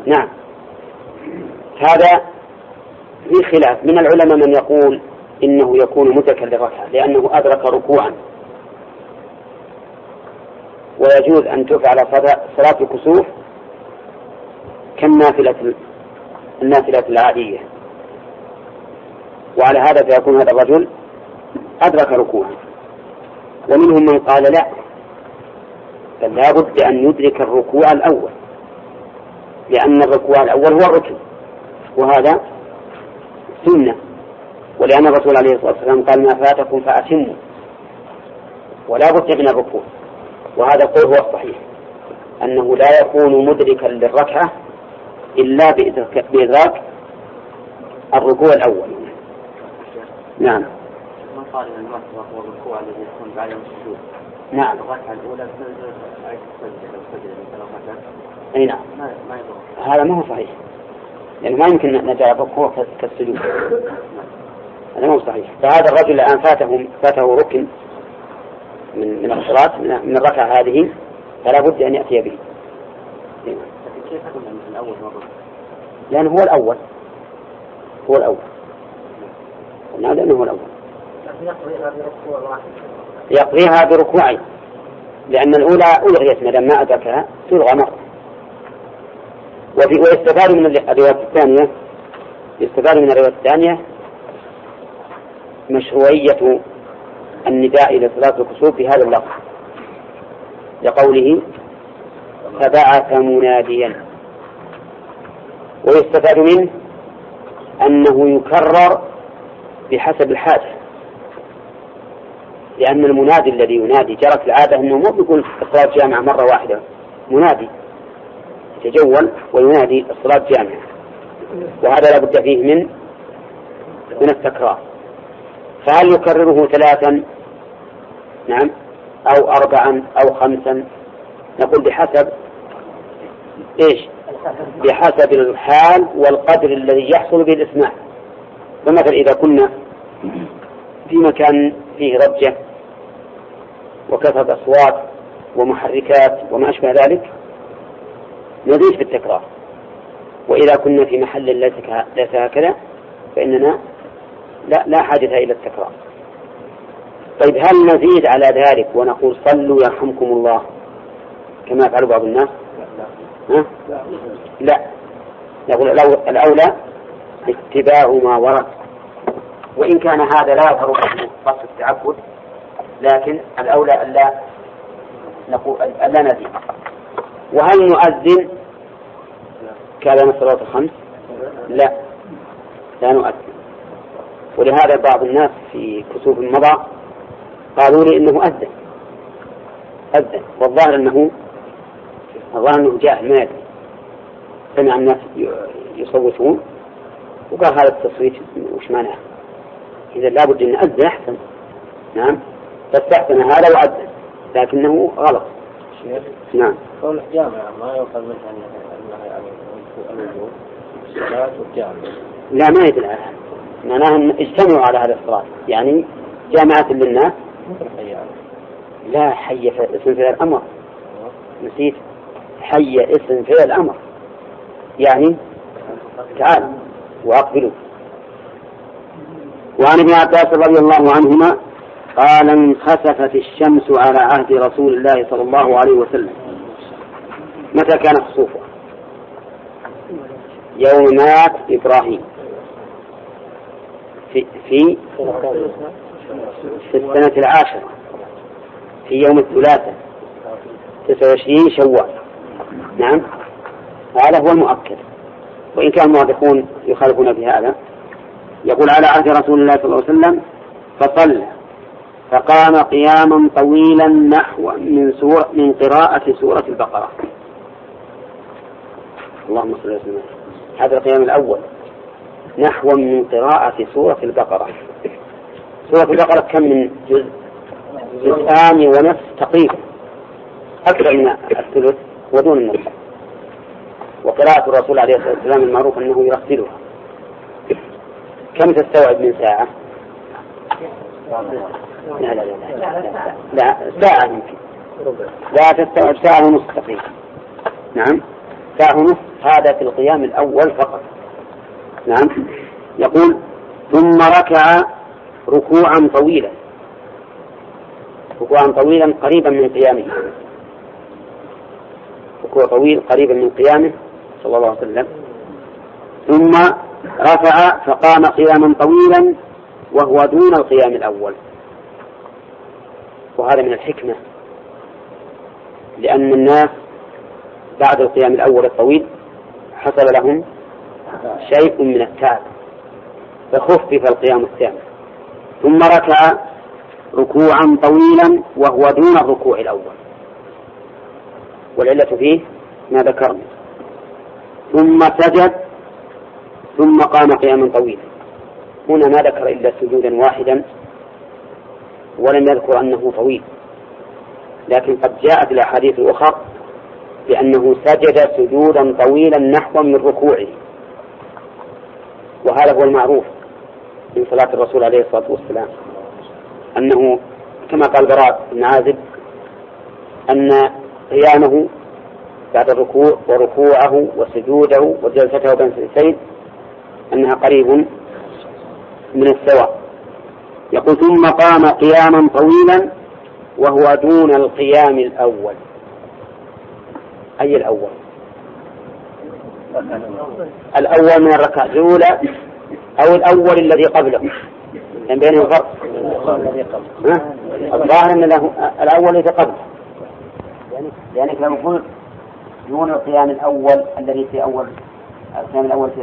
نعم. هذا في خلاف من العلماء من يقول إنه يكون مدركا للركعة لأنه أدرك ركوعا، ويجوز أن تفعل صلاة الكسوف كالنافلة النافلة العادية، وعلى هذا فيكون هذا الرجل أدرك ركوعا. ومنهم من قال لا، بل لا بد أن يدرك الركوع الأول، لأن الركوع الأول هو الركن وهذا سنة، ولأن الرسول عليه الصلاة والسلام قال ما فاتكم فأتموا ولا بد من الركوع، وهذا القول هو الصحيح أنه لا يكون مدركا للركعة إلا بإدراك الركوع الأول. نعم. من قال أن المرتبة هو الركوع الذي يكون بعد السجود؟ نعم. الركعة الأولى تنزل آية السجدة، لو سجد مثل الركعة. أي نعم. ما يضر. هذا ما هو صحيح، لأنه ما يمكن أن نجعل الركوع كالسجود. هذا ما هو صحيح. فهذا الرجل الآن فاته فاته ركن من من الصلاة من الركعة هذه، فلا بد أن يأتي به. لكن كيف يكون من الأول مرة؟ لأنه هو الأول، هو الأول. لا، لأنه هو الأول. يقضيها بركوعين، لأن الأولى ألغيت ما دام ما أدركها تلغى مرة. ويستفاد من الرواية الثانية، يستفاد من الرواية الثانية مشروعية النداء إلى صلاة الكسوف بهذا اللفظ، لقوله فبعث مناديا. ويستفاد منه أنه يكرر بحسب الحاجة، لأن المنادي الذي ينادي جرت العادة أنه مو بيقول الصلاة جامعة مرة واحدة، منادي يتجول وينادي الصلاة جامعة، وهذا لا بد فيه من من التكرار. فهل يكرره ثلاثا نعم أو أربعا أو خمسا؟ نقول بحسب إيش؟ بحسب الحال والقدر الذي يحصل به الإسماع. فمثلا إذا كنا في مكان فيه رجة وكثرة أصوات ومحركات وما أشبه ذلك نزيد بالتكرار، وإذا كنا في محل ليس هكذا فإننا لا, لا حاجة إلى التكرار. طيب هل نزيد على ذلك ونقول صلوا يرحمكم الله كما يفعل بعض الناس؟ ها؟ لا، نقول الأولى اتباع ما ورد، وإن كان هذا لا يظهر قصد التعبد، لكن الأولى ألا نقول ألا نزيد. وهل نؤذن كأذان الصلاة الخمس؟ لا، لا نؤذن. ولهذا بعض الناس في كسوف مضى قالوا لي إنه أذن أذن والظاهر أنه الظاهر أنه جاء مادي، سمع الناس يصوتون وقال هذا التصويت وش معناه؟ إذا لابد أن أذن أحسن. نعم فاستحسن هذا وأذن لكنه غلط. نعم قول الجامعة ما يؤخذ منها النهي عن الوجوب الصلاة والجامعة لا ما يدل على هذا، معناها أن اجتمعوا على هذا الصلاة يعني جامعة للناس لا حي اسم فعل الأمر نسيت حي اسم فعل الأمر يعني تعال وأقبلوا. وعن ابن عباس رضي الله عنهما قال انخسفت الشمس على عهد رسول الله صلى الله عليه وسلم. متى كان خسوفها؟ يوم مات إبراهيم في, في, في السنة العاشرة في يوم الثلاثاء تسعة وعشرين شوال. نعم هذا هو المؤكد، وإن كان المؤرخون يخالفون بهذا. يقول على عهد رسول الله صلى الله عليه وسلم فصلى فقام قياما طويلا نحو من, سورة من قراءة سورة البقرة. اللهم صل وسلم. هذا القيام الأول نحو من قراءة سورة البقرة. سورة البقرة كم من جزء؟ جزءان ونصف تقريبا، أكثر من الثلث ودون النصف. وقراءة الرسول عليه الصلاة والسلام المعروف أنه يرتلها. كم تستوعب من ساعة؟ لا لا لا لا, لا, لا ساعة يمكن لا تستوعب ساعة ونصف تقريبا. نعم ساعة ونصف هذا في القيام الأول فقط. نعم يقول ثم ركع ركوعا طويلا ركوعا طويلا قريبا من قيامه ركوع طويل قريبا من قيامه صلى الله عليه وسلم. ثم رفع فقام قياما طويلا وهو دون القيام الأول. وهذا من الحكمة لأن الناس بعد القيام الأول الطويل حصل لهم شيء من التعب فخفف القيام الثاني. ثم ركع ركوعا طويلا وهو دون الركوع الأول والعلة فيه ما ذكرنا. ثم سجد ثم قام قياما طويلا. هنا ما ذكر إلا سجودا واحدا ولم يذكر أنه طويل، لكن قد جاءت الأحاديث الأخرى بأنه سجد سجودا طويلا نحو من ركوعه، وهذا هو المعروف من صلاة الرسول عليه الصلاة والسلام أنه كما قال براء بن عازب أن قيامه بعد الركوع وركوعه وسجوده وجلسته بين سجدتين أنها قريب من السواء. يقول ثم قام قياما طويلا وهو دون القيام الأول. أي الأول؟ الأول من الركعة الأولى أو الأول الذي قبله؟ من بينهم فرق. الظاهر أن الأول الذي قبله لأنك لما قلت دون القيام الأول الذي في أول القيام الأول في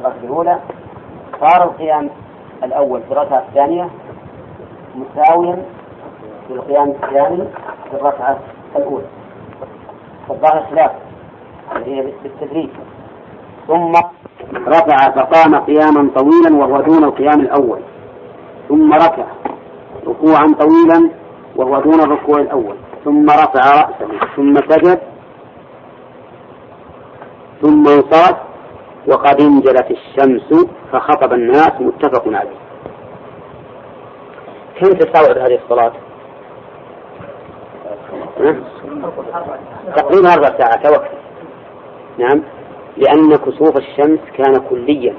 الركعة الأولى صار القيام الأول في الركعة الثانية مساويا للقيام الثاني في الركعة الأولى. فالظاهر خلاف بالتدريج. ثم رفع فقام قياما طويلا وهو دون القيام الأول. ثم ركع ركوعا طويلا وهو دون الركوع الأول. ثم رفع رأسه ثم سجد ثم انصرف وقد انجلت الشمس فخطب الناس. متفق عليه. كيف تستوعب هذه الصلاة؟ تقريبا أربع ساعات وقت. نعم لأن كسوف الشمس كان كليا،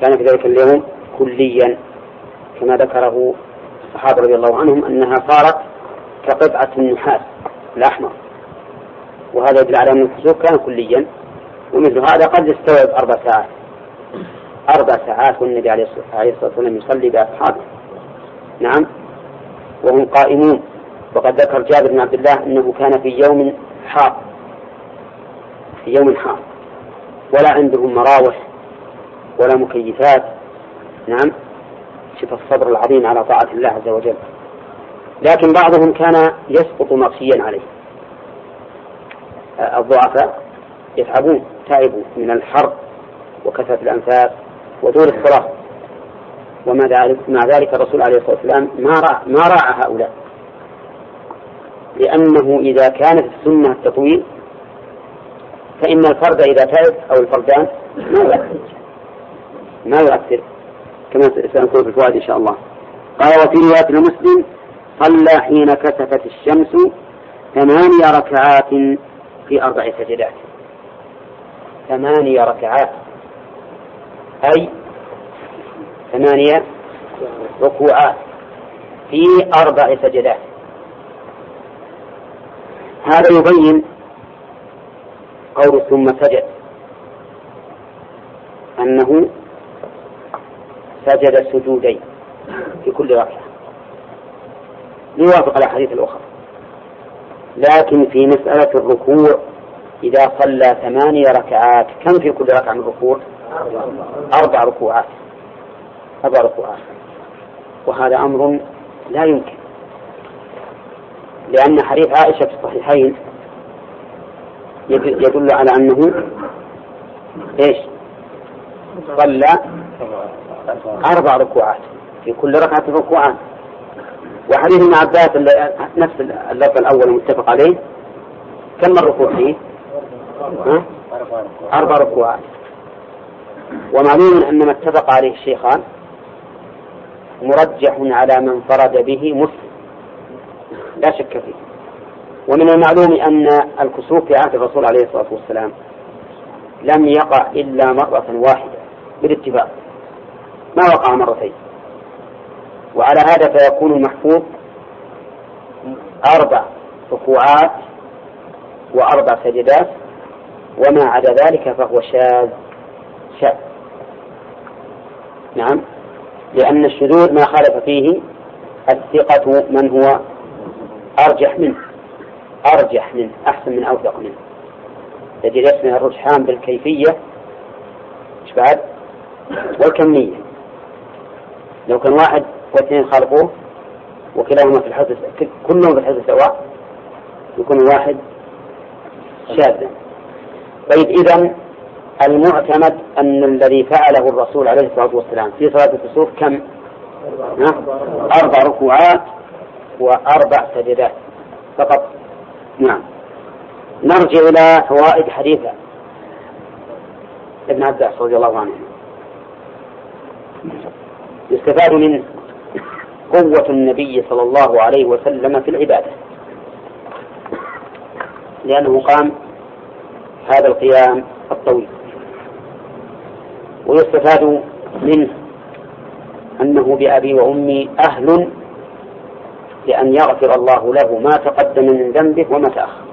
كان في ذلك اليوم كليا كما ذكره الصحابة رضي الله عنهم أنها صارت كقطعة النحاس الأحمر، وهذا يدل على أن الكسوف كان كليا. ومثل هذا قد يستوعب أربع ساعات أربع ساعات والنبي عليه الصلاة والسلام يصلي بأصحابه نعم وهم قائمون. وقد ذكر جابر بن عبد الله أنه كان في يوم حار في يوم حار ولا عندهم مراوح ولا مكيفات. نعم شف الصبر العظيم على طاعة الله عز وجل. لكن بعضهم كان يسقط مغشيا عليه الضعفاء يتعبون تعبوا من الحر وكثرة الأنفاس وطول الصلاة، ومع ذلك الرسول عليه الصلاة والسلام ما راعى هؤلاء، لأنه إذا كانت السنة التطويل فإن الفرد إذا تعب أو الفردان ما يؤثر ما يؤثر كما سنقول في الفوائد إن شاء الله. قال وفي رواية المسلم صلى حين كسفت الشمس ثمانية ركعات في أربع سجدات، ثمانية ركعات أي ثمانية ركوعات في أربع سجدات. هذا يبين قول ثم سجد أنه سجد سجودين في كل ركعة ليوافق على حديث الأخرى، لكن في مسألة الركوع إذا صلى ثمانية ركعات كم في كل ركعة من ركوع؟ أربع ركوعات أربع ركوعات وهذا أمر لا يمكن، لأن حديث عائشة في الصحيحين يدل على أنه إيش صلى أربع ركوعات في كل ركعة ركوعان، وحديث ابن عباس نفس اللفظ الأول المتفق عليه كم الركوع فيه؟ أربع ركوعات. ومعلوم أن ما اتفق عليه الشيخان مرجح على من فرد به مسلم لا شك فيه. ومن المعلوم أن الكسوف في عهد الرسول عليه الصلاة والسلام لم يقع إلا مرة واحدة بالاتفاق، ما وقع مرتين، وعلى هذا فيكون محفوظ أربع ركوعات وأربع سجدات، وما عدا ذلك فهو شاذ شاذ نعم، لأن الشذوذ ما خالف فيه الثقة من هو أرجح منه أرجح منه أحسن من أوثق منه، الذي اسمه الرجحان بالكيفية مش بعد والكمية. لو كان واحد واثنين خالفوه وكلاهما في الحدث كلهم في الحدث سواء يكون واحد شاذا. طيب إذن المعتمد أن الذي فعله الرسول عليه الصلاة والسلام في صلاة الكسوف كم؟ أربع ركوعات وأربع سجدات فقط. نعم، نرجع إلى فوائد حديث ابن عباس رضي الله عنه. يستفاد منه قوة النبي صلى الله عليه وسلم في العبادة، لأنه قام هذا القيام الطويل. ويستفاد منه أنه بأبي وأمي أهل لأن يغفر الله له ما تقدم من ذنبه وما تأخر،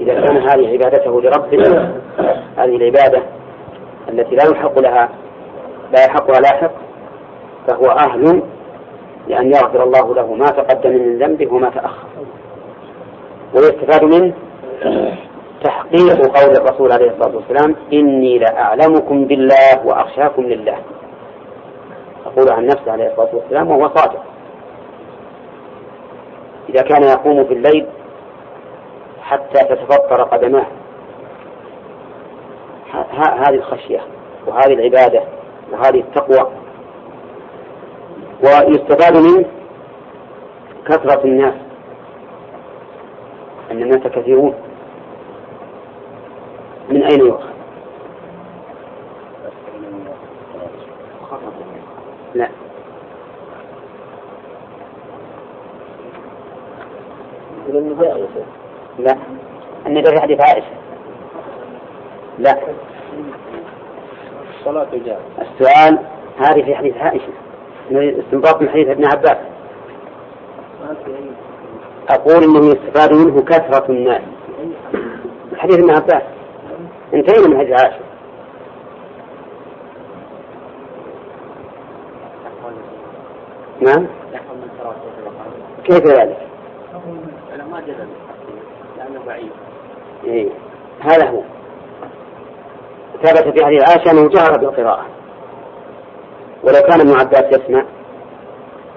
إذا كان هذه عبادته لربه، هذه العبادة التي لا يحق لها لا يحقها لاحق، فهو أهل لأن يغفر الله له ما تقدم من ذنبه وما تأخر. ويستفاد منه تحقيق قول الرسول عليه الصلاة والسلام إني لأعلمكم بالله وأخشاكم لله، يقول عن نفسه عليه الصلاة والسلام وهو صادق. إذا كان يقوم في الليل حتى تتفطر قدماه، هذه الخشية وهذه العبادة وهذه التقوى. ويستفاد من كثرة الناس، أن الناس كثيرون، من أين يؤخذ؟ لا لا أن في حديث عائشة لا السؤال هذه في حديث عائشة استنباط من حديث ابن عباس. أقول إنه يستفاد منه كثرة الناس، حديث ابن عباس انتهينا من حديث عائشة. نعم كيف ذلك؟ ما جدل لأنه بعيد. إيه هذا هو ثابت في حديث عائشة أنه جهر بالقراءة، ولو كان ابن عباس يسمع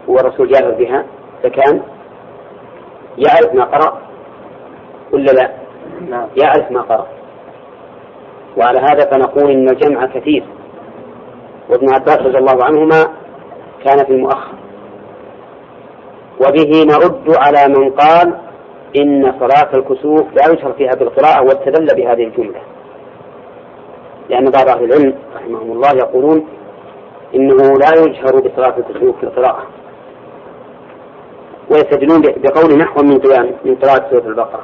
والرسول جاهر بها فكان يعرف ما قرأ ولا لا؟ يعرف ما قرأ. وعلى هذا فنقول إن الجمع كثير. وابن عباس رضي الله عنهما كان في المؤخر. وبه نرد على من قال إن صلاة الكسوف لا يشهر فيها بالقراءة، واستدل بهذه الجملة، لأن بعض أهل العلم رحمهم الله يقولون إنه لا يجهر بصلاة الكسوف في القراءة، ويستدلون بقول نحو من قيام من قراءة سورة البقرة.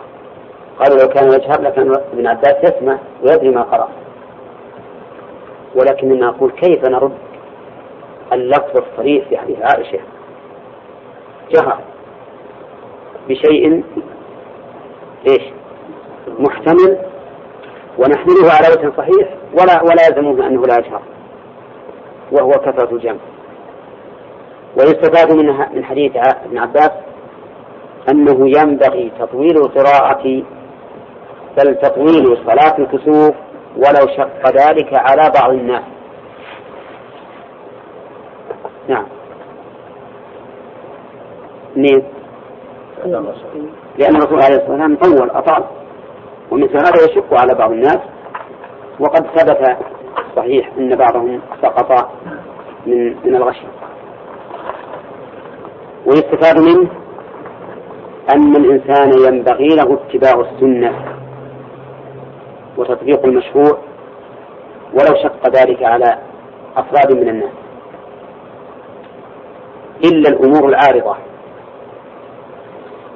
قالوا لو كان يجهر لكان ابن عباس يسمع ويدري ما قرأ. ولكننا نقول كيف نرد اللفظ الصريح في حديث عائشة جهر بشيء إيش محتمل ونحمله على وجه صحيح ولا ولا يلزمه أنه لا يجهر، وهو كثرة الجمع. ويستفاد منها من حديث ابن عباس أنه ينبغي تطويل القراءة، بل تطويل صلاة الكسوف ولو شق ذلك على بعض الناس. نعم. ليه؟ لأن الرسول عليه الصلاة والسلام طول أطال، ومثل هذا يشق على بعض الناس. وقد ثبت صحيح أن بعضهم سقط من من الغش. ويستفاد منه أن الإنسان ينبغي له اتباع السنة وتطبيق المشروع ولو شق ذلك على أفراد من الناس، إلا الأمور العارضة.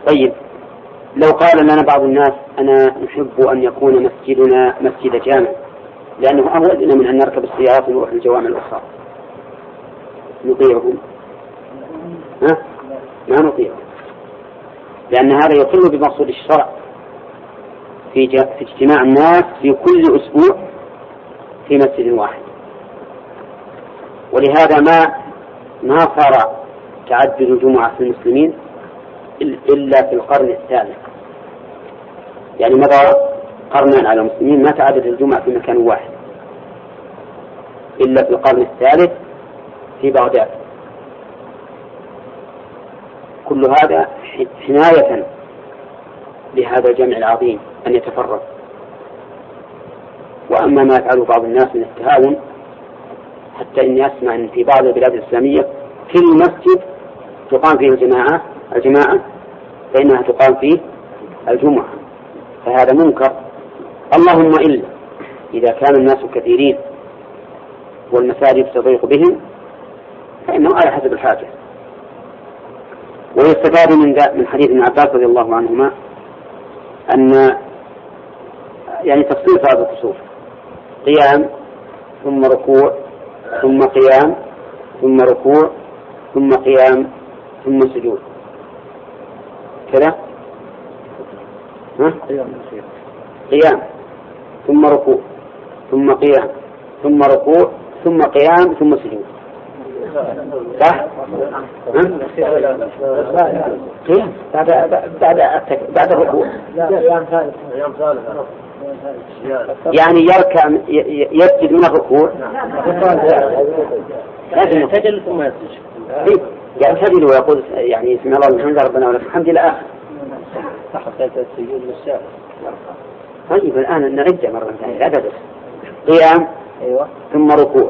طيب، لو قال لنا بعض الناس أنا نحب أن يكون مسجدنا مسجد جامع لأنه أولى لنا من أن نركب السيارات ونروح الجوامع الأخرى، نطيعهم؟ ها؟ ما نطيعهم، لأن هذا يقل بمقصود الشرع في, في اجتماع الناس في كل أسبوع في مسجد واحد. ولهذا ما ما صار تعدد الجمعة في المسلمين إلا في القرن الثالث، يعني مضى قرنان على المسلمين ما تعدد الجمعة في مكان واحد إلا في القرن الثالث في بغداد. كل هذا حماية لهذا الجمع العظيم أن يتفرغ. وأما ما يفعله بعض الناس من التهاون، حتى إني أسمع أن في بعض البلاد الإسلامية كل مسجد تقام فيه الجماعة الجماعة فإنها تقام فيه الجمعة، فهذا منكر. اللهم إلا إذا كان الناس كثيرين والمساجد تضيق بهم فإنه على حسب الحاجة. ويستفاد من من حديث ابن عباس رضي الله عنهما أن يعني تفصيل صلاة الكسوف قيام ثم ركوع ثم قيام ثم ركوع ثم قيام ثم سجود كذا، قيام ثم ركوع ثم قيام ثم ركوع ثم قيام ثم سجود، صح؟ قيام بعد بعد بعد الركوع، يعني يركع يسجد من الركوع، لازم يسجد ثم يسجد، يعني يسجد ويقول يعني بسم الله والحمد لله ربنا ولك الحمد إلى آخر. طيب الآن نرجع مرة ثانية، لا تدرس قيام أيوة. ثم ركوع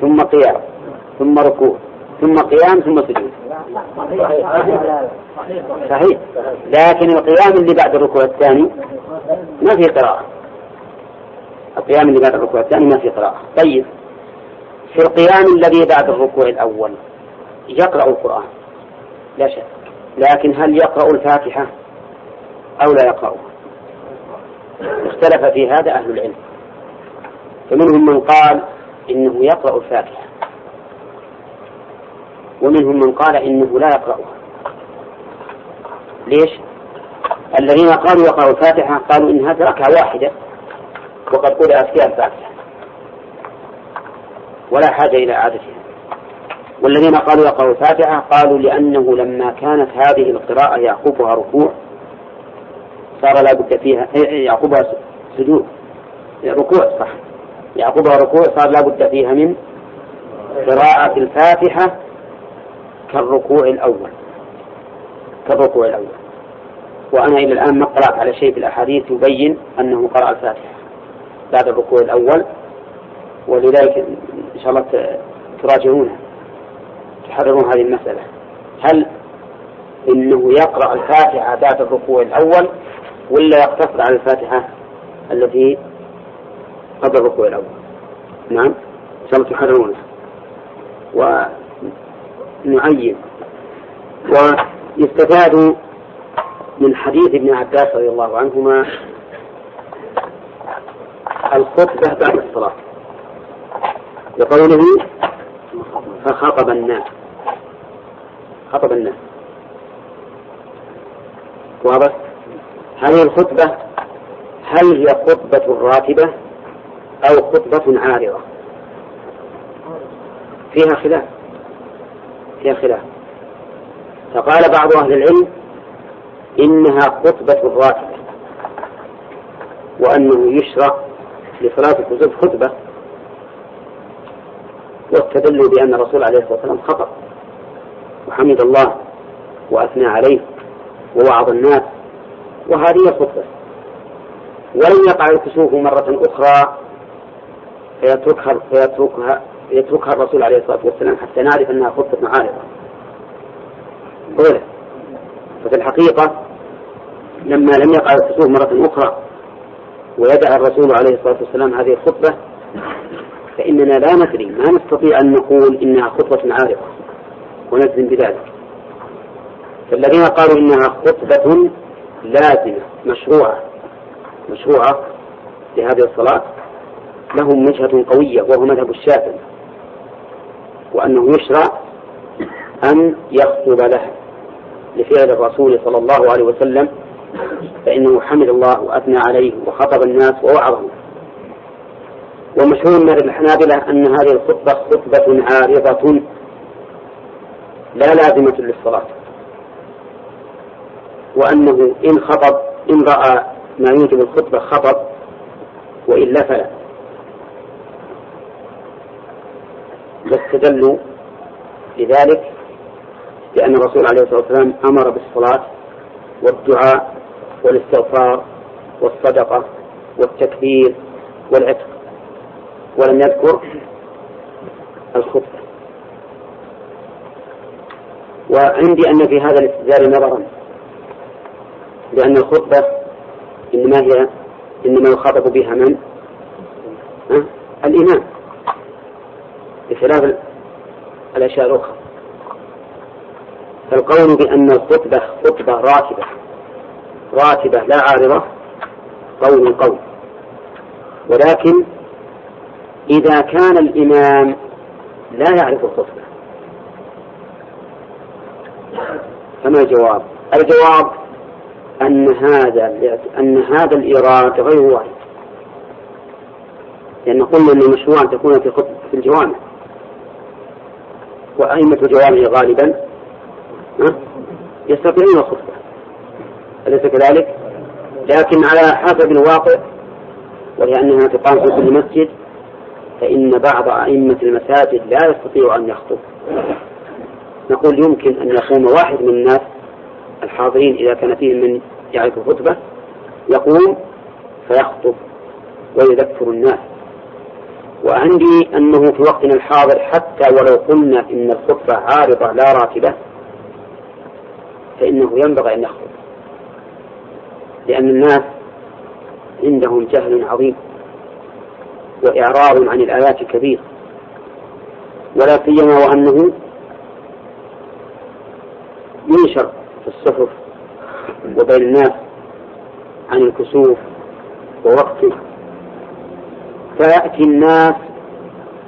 ثم قيام ثم ركوع ثم قيام ثم سجود، صحيح. لكن القيام اللي بعد الركوع الثاني ما في قراءة، القيام اللي بعد الركوع الثاني ما في قراءة. طيب في القيام الذي بعد الركوع الأول يقرأ القرآن لا شك، لكن هل يقرأ الفاتحة أو لا يقرأها؟ اختلف في هذا أهل العلم، فمنهم من قال إنه يقرأ الفاتحة، ومنهم من قال إنه لا يقرأها. ليش؟ الذين قالوا يقرأ الفاتحة قالوا إن هذا ركعة واحدة وقد قرأت فيها الفاتحة ولا حاجة إلى إعادتها، والذين قالوا يقرأ الفاتحة قالوا لأنه لما كانت هذه القراءة يعقبها ركوع صار لا بد فيها، يعقبها سجود ركوع، صح، يعقبها ركوع صار لا بد فيها من قراءة الفاتحة كالركوع الأول كالركوع الأول وأنا إلى الآن ما قرأت على شيء في الأحاديث يبين أنه قرأ الفاتحة بعد الركوع الأول، ولذلك إن شاء الله تراجعونها تحررون هذه المسألة، هل إنه يقرأ الفاتحة بعد الركوع الأول ولا يقتصر على الفاتحة التي قبل الركوع الأول؟ نعم إن شاء الله تحررونها ونعين. ويستفاد من حديث ابن عباس رضي الله عنهما الخطبة بعد الصلاة لقوله فخطب الناس، خطب الناس واضح. هذه الخطبة هل هي خطبة راتبة أو خطبة عارضة؟ فيها خلاف، فيها خلاف. فقال بعض أهل العلم إنها خطبة راتبة، وأنه يشرع لصلاة الخطبة خطبة، واستدلوا بأن الرسول عليه الصلاة والسلام خطب وحمد الله وأثنى عليه ووعظ الناس، وهذه خطبة، ولن يقع الكسوف مرة أخرى فيتركها, فيتركها يتركها الرسول عليه الصلاة والسلام حتى نعرف أنها خطبة عارضة. ففي الحقيقة لما لم يقع الكسوف مرة أخرى ويدعى الرسول عليه الصلاة والسلام هذه الخطبة، فإننا لا ندري، ما نستطيع أن نقول إنها خطبة عارضة ونجزم بذلك. فالذين قالوا إنها خطبة لازمة مشروعة مشروعة لهذه الصلاة لهم وجهة قوية، وهو مذهب الشافعي، وأنه يشرع أن يخطب لها لفعل الرسول صلى الله عليه وسلم، فإنه حمد الله وأثنى عليه وخطب الناس ووعظهم. ومشهور من الحنابلة أن هذه الخطبة خطبة عارضة لا لازمة للصلاة، وأنه إن خطب إن رأى ما يوجب الخطبة خطب وإلا فلا. واستدلوا لذلك لأن الرسول عليه الصلاة والسلام أمر بالصلاة والدعاء والاستغفار والصدقة والتكبير والعتق، ولم يذكر الخطبة. وعندي أن في هذا الاستدلال نظرا، لأن الخطبة إنما هي إنما يخاطب بها من أه؟ الإمام، بخلاف الأشياء الأخرى. فالقول بأن الخطبة خطبة راتبة راتبة لا عارضة قول قول، ولكن إذا كان الإمام لا يعرف الخطبة فما الجواب؟ الجواب أن هذا أن هذا الإيراد غير وارد، لأن قلنا أن المشروع أن تكون في خطبة في الجوامع، وأئمة الجوامع غالبا يستطيعون الخطبة، أليس كذلك؟ لكن على حسب الواقع، ولأنها تقام في كل مسجد، فإن بعض أئمة المساجد لا يستطيع أن يخطب. نقول يمكن أن يقوم واحد من الناس الحاضرين إذا كان فيه من يعرف الخطبة، يقوم فيخطب ويذكر الناس. وعندي أنه في وقتنا الحاضر حتى ولو قلنا إن الخطبة عارضة لا راتبة فإنه ينبغي أن يخطب، لأن الناس عندهم جهل عظيم وإعراض عن الآيات كبير، ولا سيما وأنه ينشر في الصحف وبين الناس عن الكسوف ووقته، فيأتي الناس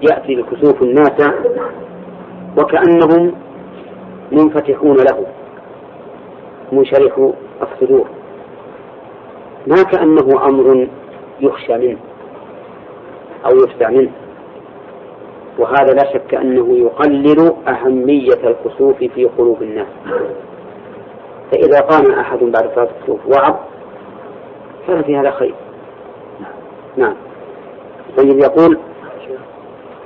يأتي الكسوف الناس وكأنهم منفتحون له منشرح الصدور، ما كأنه أمر يخشى منه أو يفتع منه. وهذا لا شك أنه يقلل أهمية الكسوف في قلوب الناس. فإذا قام أحد بعد صلاة الكسوف وعظ فلا في هذا خير. نعم. طيب يقول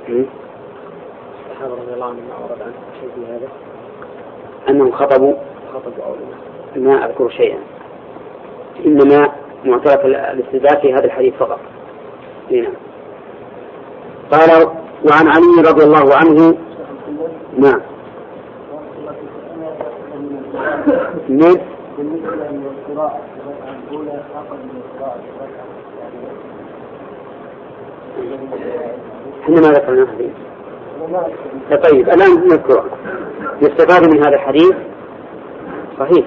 الصحابة رضي الله عنهم أورد عن شيء هذا أنهم خطبوا خطبوا أو ما أذكر شيئا إنما معترف الاستدلال في هذا الحديث فقط. نعم. قال وعن علي رضي الله عنه. نعم. نعم. إنما ذكرنا الحديث. طيب الآن نذكره. يستفاد من هذا الحديث صحيح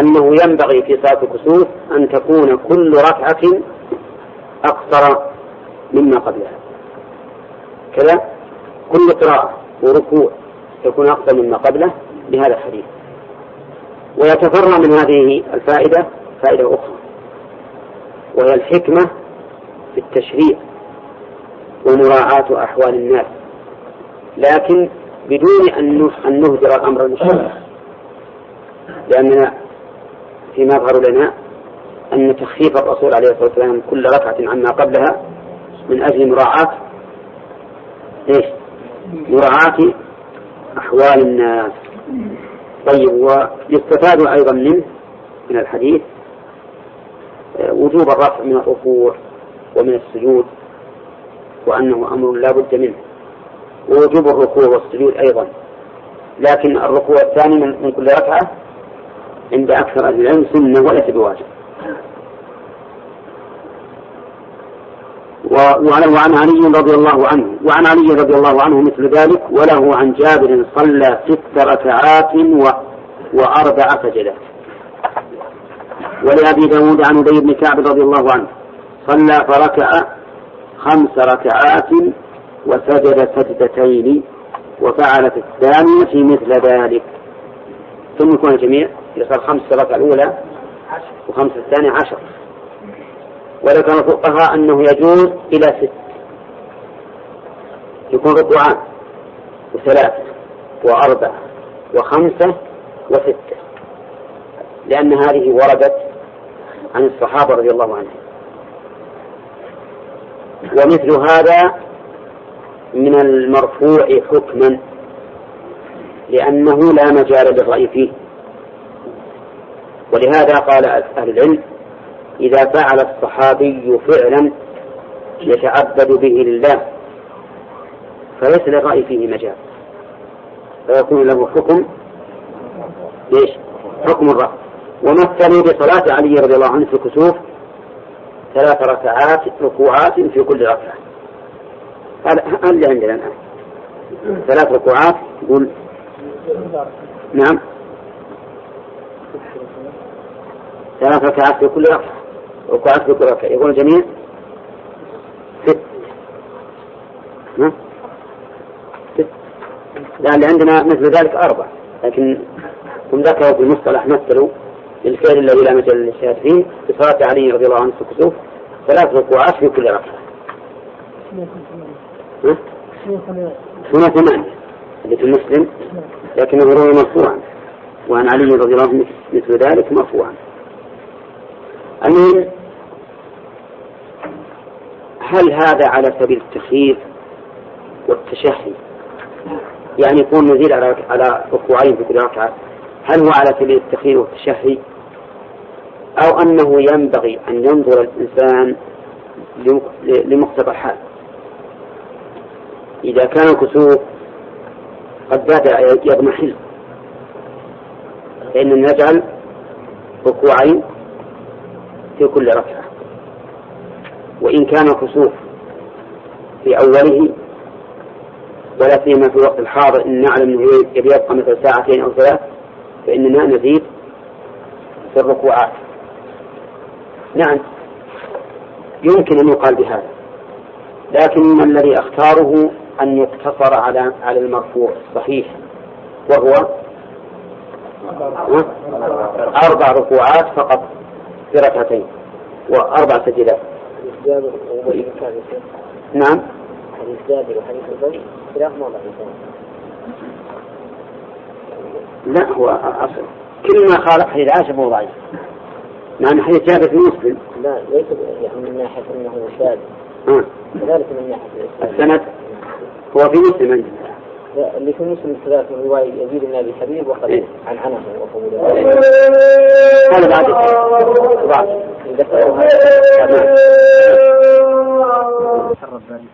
أنه ينبغي في صلاة الكسوف أن تكون كل ركعة أقصر مما قبلها، كذا كل قراءة وركوع تكون أقصر مما قبله بهذا الحديث. ويتفرع من هذه الفائدة فائدة أخرى، وهي الحكمة في التشريع ومراعاة أحوال الناس، لكن بدون أن نهدر الأمر المشروع، لأننا فيما يظهر لنا أن تخفيف الرسول عليه الصلاة والسلام كل ركعة عما قبلها من أجل مراعاة إيش؟ مراعاة أحوال الناس. طيب ويستفاد أيضا منه من الحديث وجوب الرفع من الركوع ومن السجود، وأنه أمر لا بد منه، ووجوب الركوع والسجود أيضا، لكن الركوع الثاني من كل ركعة عند أكثر أهل العلم سنة وليس بواجب. وعن علي رضي الله عنه وعن علي رضي الله عنه مثل ذلك. وله عن جابر صلى ست ركعات وأربع سجدات. ولأبي داود عن أبي بن كعب رضي الله عنه صلى فركع خمس ركعات وسجد سجدتين وفعل في الثانية في مثل ذلك. ثم يكون الجميع يصل خمس ركعة الأولى وخمس الثانية عشر. وذكر فقهاء أنه يجوز إلى ست، يكون ركوعان وثلاثة وأربعة وخمسة وستة، لأن هذه وردت عن الصحابة رضي الله عنهم. ومثل هذا من المرفوع حكما، لأنه لا مجال للرأي فيه. ولهذا قال أهل العلم: إذا فعل الصحابي فعلا يتعبد به لله فليس للرأي فيه مجال، فيكون له حكم ليش؟ حكم الرأي. ومثلوا بصلاة علي رضي الله عنه في الكسوف ثلاث ركعات ركوعات في كل ركعة. هل اللي عندنا الآن ثلاث ركوعات؟ يقول نعم ثلاث ركعات في كل ركعة، ركعات في كل ركعة، يقول الجميع ست. نعم ست، لأن عندنا مثل ذلك أربع، لكن هم ذكروا في المصطلح مثلوا للفعل الذي لا مجال للاجتهاد فيه بصلاة علي رضي الله عنه في الكسوف ثلاث ركوعات في كل ركعة. هنا ثمانية اللي في المسلم، لكنه روى مرفوعا، وعن علي رضي الله عنه مثل ذلك مرفوعا. المهم، هل هذا على سبيل التخيير والتشهي، يعني يكون نزيل على ركوعين في كل ركعة، هل هو على سبيل التخيير والتشهي، أو أنه ينبغي أن ينظر الإنسان لمقتضى الحال؟ إذا كان الكسوف قد بات يضمحل فإن نجعل ركوعين في كل ركعة، وإن كان الكسوف في أوله ولا سيما في الوقت الحاضر إن نعلم أنه يبقى مثل ساعتين أو ثلاث فإننا نزيد في الركوعات. نعم يمكن أن يقال بهذا، لكن الذي أختاره أن يقتصر على على المرفوع الصحيح، وهو أربع ركوعات فقط في ركعتين وأربع سجدات. نعم حديث جابر وحديث البيت خلاف موضع لا هو أصل، كل ما خالف حديث عائشة هو ضعيف، مع أن حديث جابر في مسلم لا ليس يعني من ناحية أنه شاذ، كذلك من ناحية السند هو في مسلم عندنا اللي في مسلم ثلاث رواية يزيد بن أبي حبيب وخليل عن عنه وقوله هذا بعد بعد يذكرها تسرب ذلك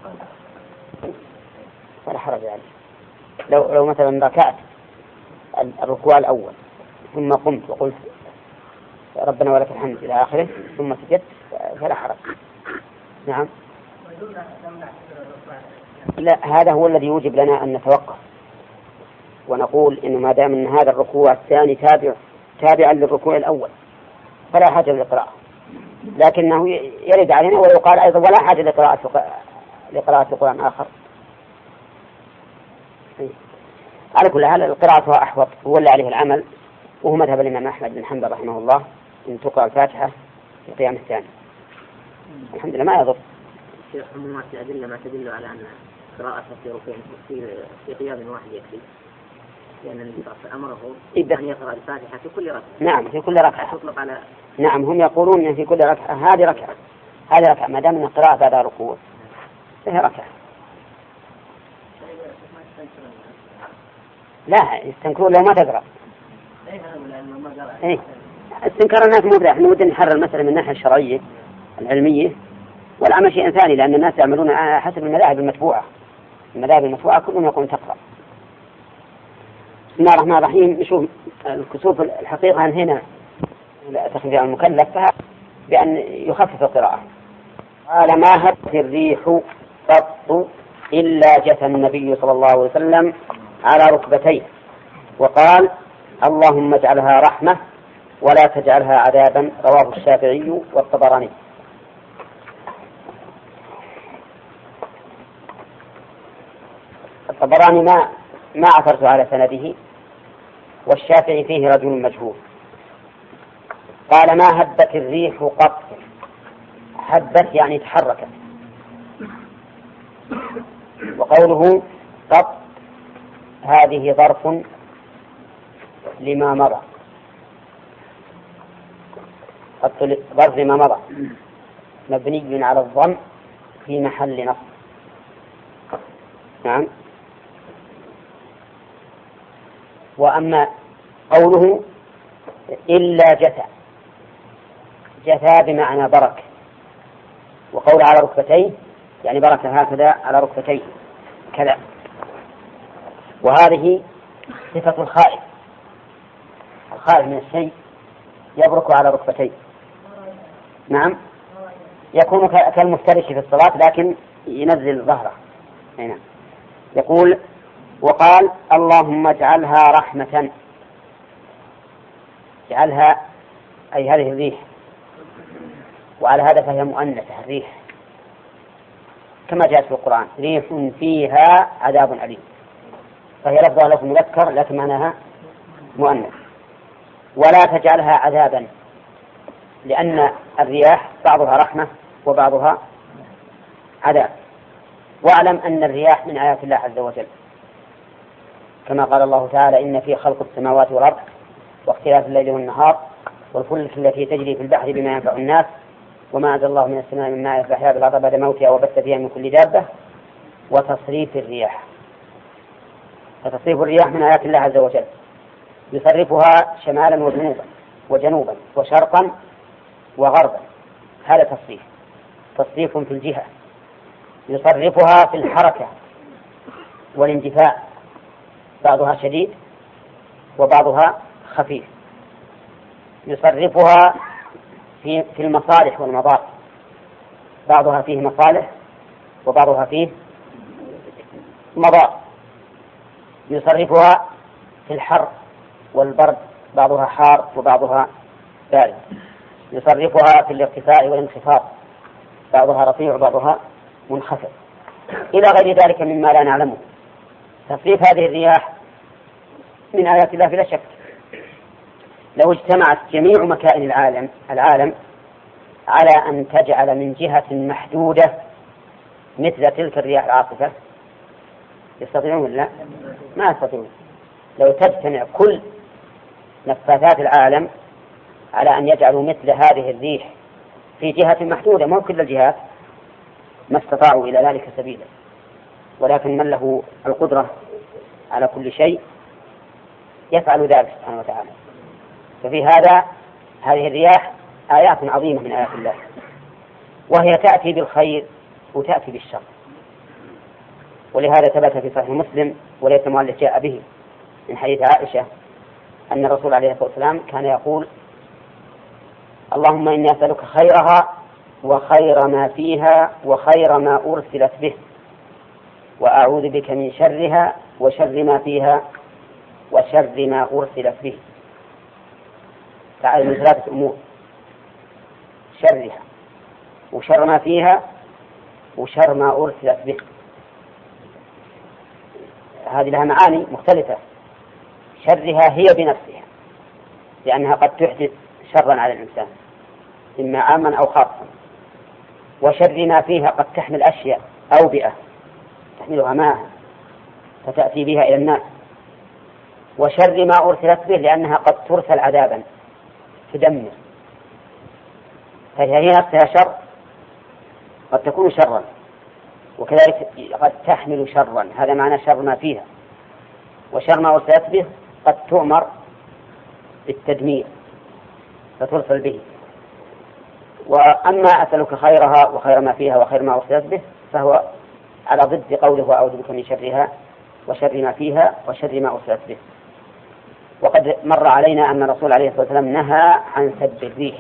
ولا حرج عليه. لو لو مثلا ركعت الركوع الأول ثم قمت وقلت ربنا ولك الحمد إلى آخره ثم سجدت فلا حرج. نعم. لا هذا هو الذي يوجب لنا أن نتوقف ونقول إنه ما دام أن هذا الركوع الثاني تابع تابعا للركوع الأول فلا حاجة للقراءة، لكنه يرد علينا ويقال أيضا ولا حاجة لقراءة لقراءة القرآن آخر. على كل حال القراءة أحوط هو اللي عليه العمل، وهو مذهب الإمام أحمد بن حنبل رحمه الله أن تقرأ الفاتحة في القيام الثاني. الحمد لله ما يضر. شيخ عمومات الأدلة ما تدل على أن قراءة في ركوع في قيام واحد يكفي، لأن النبي صلى الله عليه وسلم أمره أن يقرأ الفاتحة في كل ركعة. نعم في كل ركعة. تطلق على. نعم هم يقولون أن في كل ركعة هذه ركعة هذه ركعة ما دام القراءة بعد ركوع فهي ركعة. لا يستنكرون لو ما تقرأ. إيه استنكار الناس مبدع، إحنا ودنا نحرر المسألة من الناحية الشرعية العلمية والعمل شيء ثاني، لأن الناس يعملون حسب المذاهب المتبوعة. المذاهب المتبوعة كلهم يقوم تقرأ. بسم الله الرحمن الرحيم. نشوف الكسوف الحقيقة هنا تخفيف على المكلف بأن يخفف القراءة. قال ما هبت الريح قط إلا جثى النبي صلى الله عليه وسلم على ركبتيه وقال اللهم اجعلها رحمة ولا تجعلها عذابا، رواه الشافعي والطبراني. الطبراني ما ما عثرت على سنده، والشافعي فيه رجل مجهول. قال ما هبت الريح قط، هبت يعني تحركت، وقوله قط هذه ظرف لما مضى، ظرف لما مضى مبني على الضم في محل نصب. نعم. وأما قوله إلا جثى، جثى بمعنى برك، وقول على ركبتيه يعني بركة هكذا على ركبتيه كذا، وهذه صفة الخائف. الخائف من الشيء يبرك على ركبتيه. نعم يكون كالمفترش في الصلاة لكن ينزل ظهره. نعم. يقول وقال اللهم اجعلها رحمة، اجعلها أي هذه الريح، وعلى هذا فهي مؤنثة الريح كما جاءت في القرآن ريح فيها عذاب أليم، فهي لفظها لفظ مذكر لكن معناها مؤنث. ولا تجعلها عذابا، لأن الرياح بعضها رحمة وبعضها عذاب. واعلم أن الرياح من آيات الله عز وجل كما قال الله تعالى إن في خلق السماوات والأرض واختلاف الليل والنهار والفلك التي تجري في البحر بما ينفع الناس وما أنزل الله من السماء من ماء فأحيا بالأرض بعد موتها وبث فيها من كل دابة وتصريف الرياح. فتصريف الرياح من آيات الله عز وجل، يصرفها شمالا وجنوبا وجنوبا وشرقا وغربا، هذا تصريف، تصريف في الجهة. يصرفها في الحركة والاندفاع، بعضها شديد وبعضها خفيف. يصرفها في في المصالح والمضار، بعضها فيه مصالح وبعضها فيه مضار. يصرفها في الحر والبرد، بعضها حار وبعضها بارد. يصرفها في الارتفاع والانخفاض، بعضها رفيع وبعضها منخفض، إلى غير ذلك مما لا نعلمه. تصريف هذه الرياح من آيات الله بلا شك. لو اجتمعت جميع مكائن العالم العالم على أن تجعل من جهة محدودة مثل تلك الرياح العاصفة يستطيعون؟ لا ما يستطيعون. لو تجتمع كل نفاثات العالم على أن يجعلوا مثل هذه الريح في جهة محدودة مو كل الجهات ما استطاعوا إلى ذلك سبيلا، ولكن من له القدرة على كل شيء يفعل ذلك سبحانه وتعالى. ففي هذا هذه الرياح آيات عظيمة من آيات الله، وهي تأتي بالخير وتأتي بالشر، ولهذا ثبت في صحيح مسلم وليس مؤلف جاء به من حديث عائشة أن الرسول عليه الصلاة والسلام كان يقول: اللهم إني أسألك خيرها وخير ما فيها وخير ما أرسلت به، وأعوذ بك من شرها وشر ما فيها وشر ما أرسلت به. تعالى من ثلاثة أمور: شرها وشر ما فيها وشر ما أرسلت به. هذه لها معاني مختلفة. شرها هي بنفسها، لأنها قد تحدث شرا على الإنسان إما عاما أو خاصا. وشر ما فيها قد تحمل أشياء أو بيئة تحملها معها فتأتي بها إلى الناس. وشر ما أرسلت به لأنها قد ترسل عذابا تدمر، فهي نفسها شر قد تكون شرا، وكذلك قد تحمل شرا، هذا معنى شر ما فيها. وشر ما أرسلت به قد تؤمر بالتدمير فترسل به. وأما أسألك خيرها وخير ما فيها وخير ما أرسلت به فهو على ضد قوله أعوذ بك من شرها وشر ما فيها وشر ما أرسلت به. وقد مر علينا أن الرسول عليه الصلاة والسلام نهى عن سب الريح،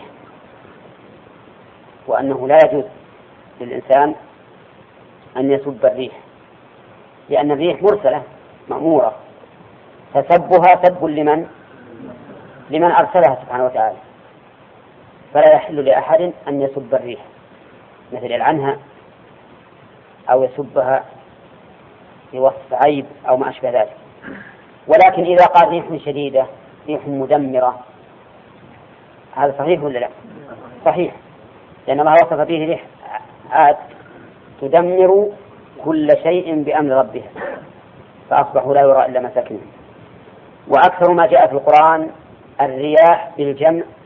وأنه لا يجوز للإنسان أن يسب الريح، لأن الريح مرسلة مأمورة، فسبها سب لمن لمن أرسلها سبحانه وتعالى، فلا يحل لأحد أن يسب الريح مثل يلعنها أو يسبها بوصف عيب أو ما أشبه ذلك. ولكن إذا قال ريح شديدة، ريح مدمرة، هذا صحيح ولا لا؟ صحيح، لأن الله وصف به ريح عاد تدمر كل شيء بأمر ربها فأصبحوا لا يرى إلا مساكنهم. وأكثر ما جاء في القرآن الرياح بالجمع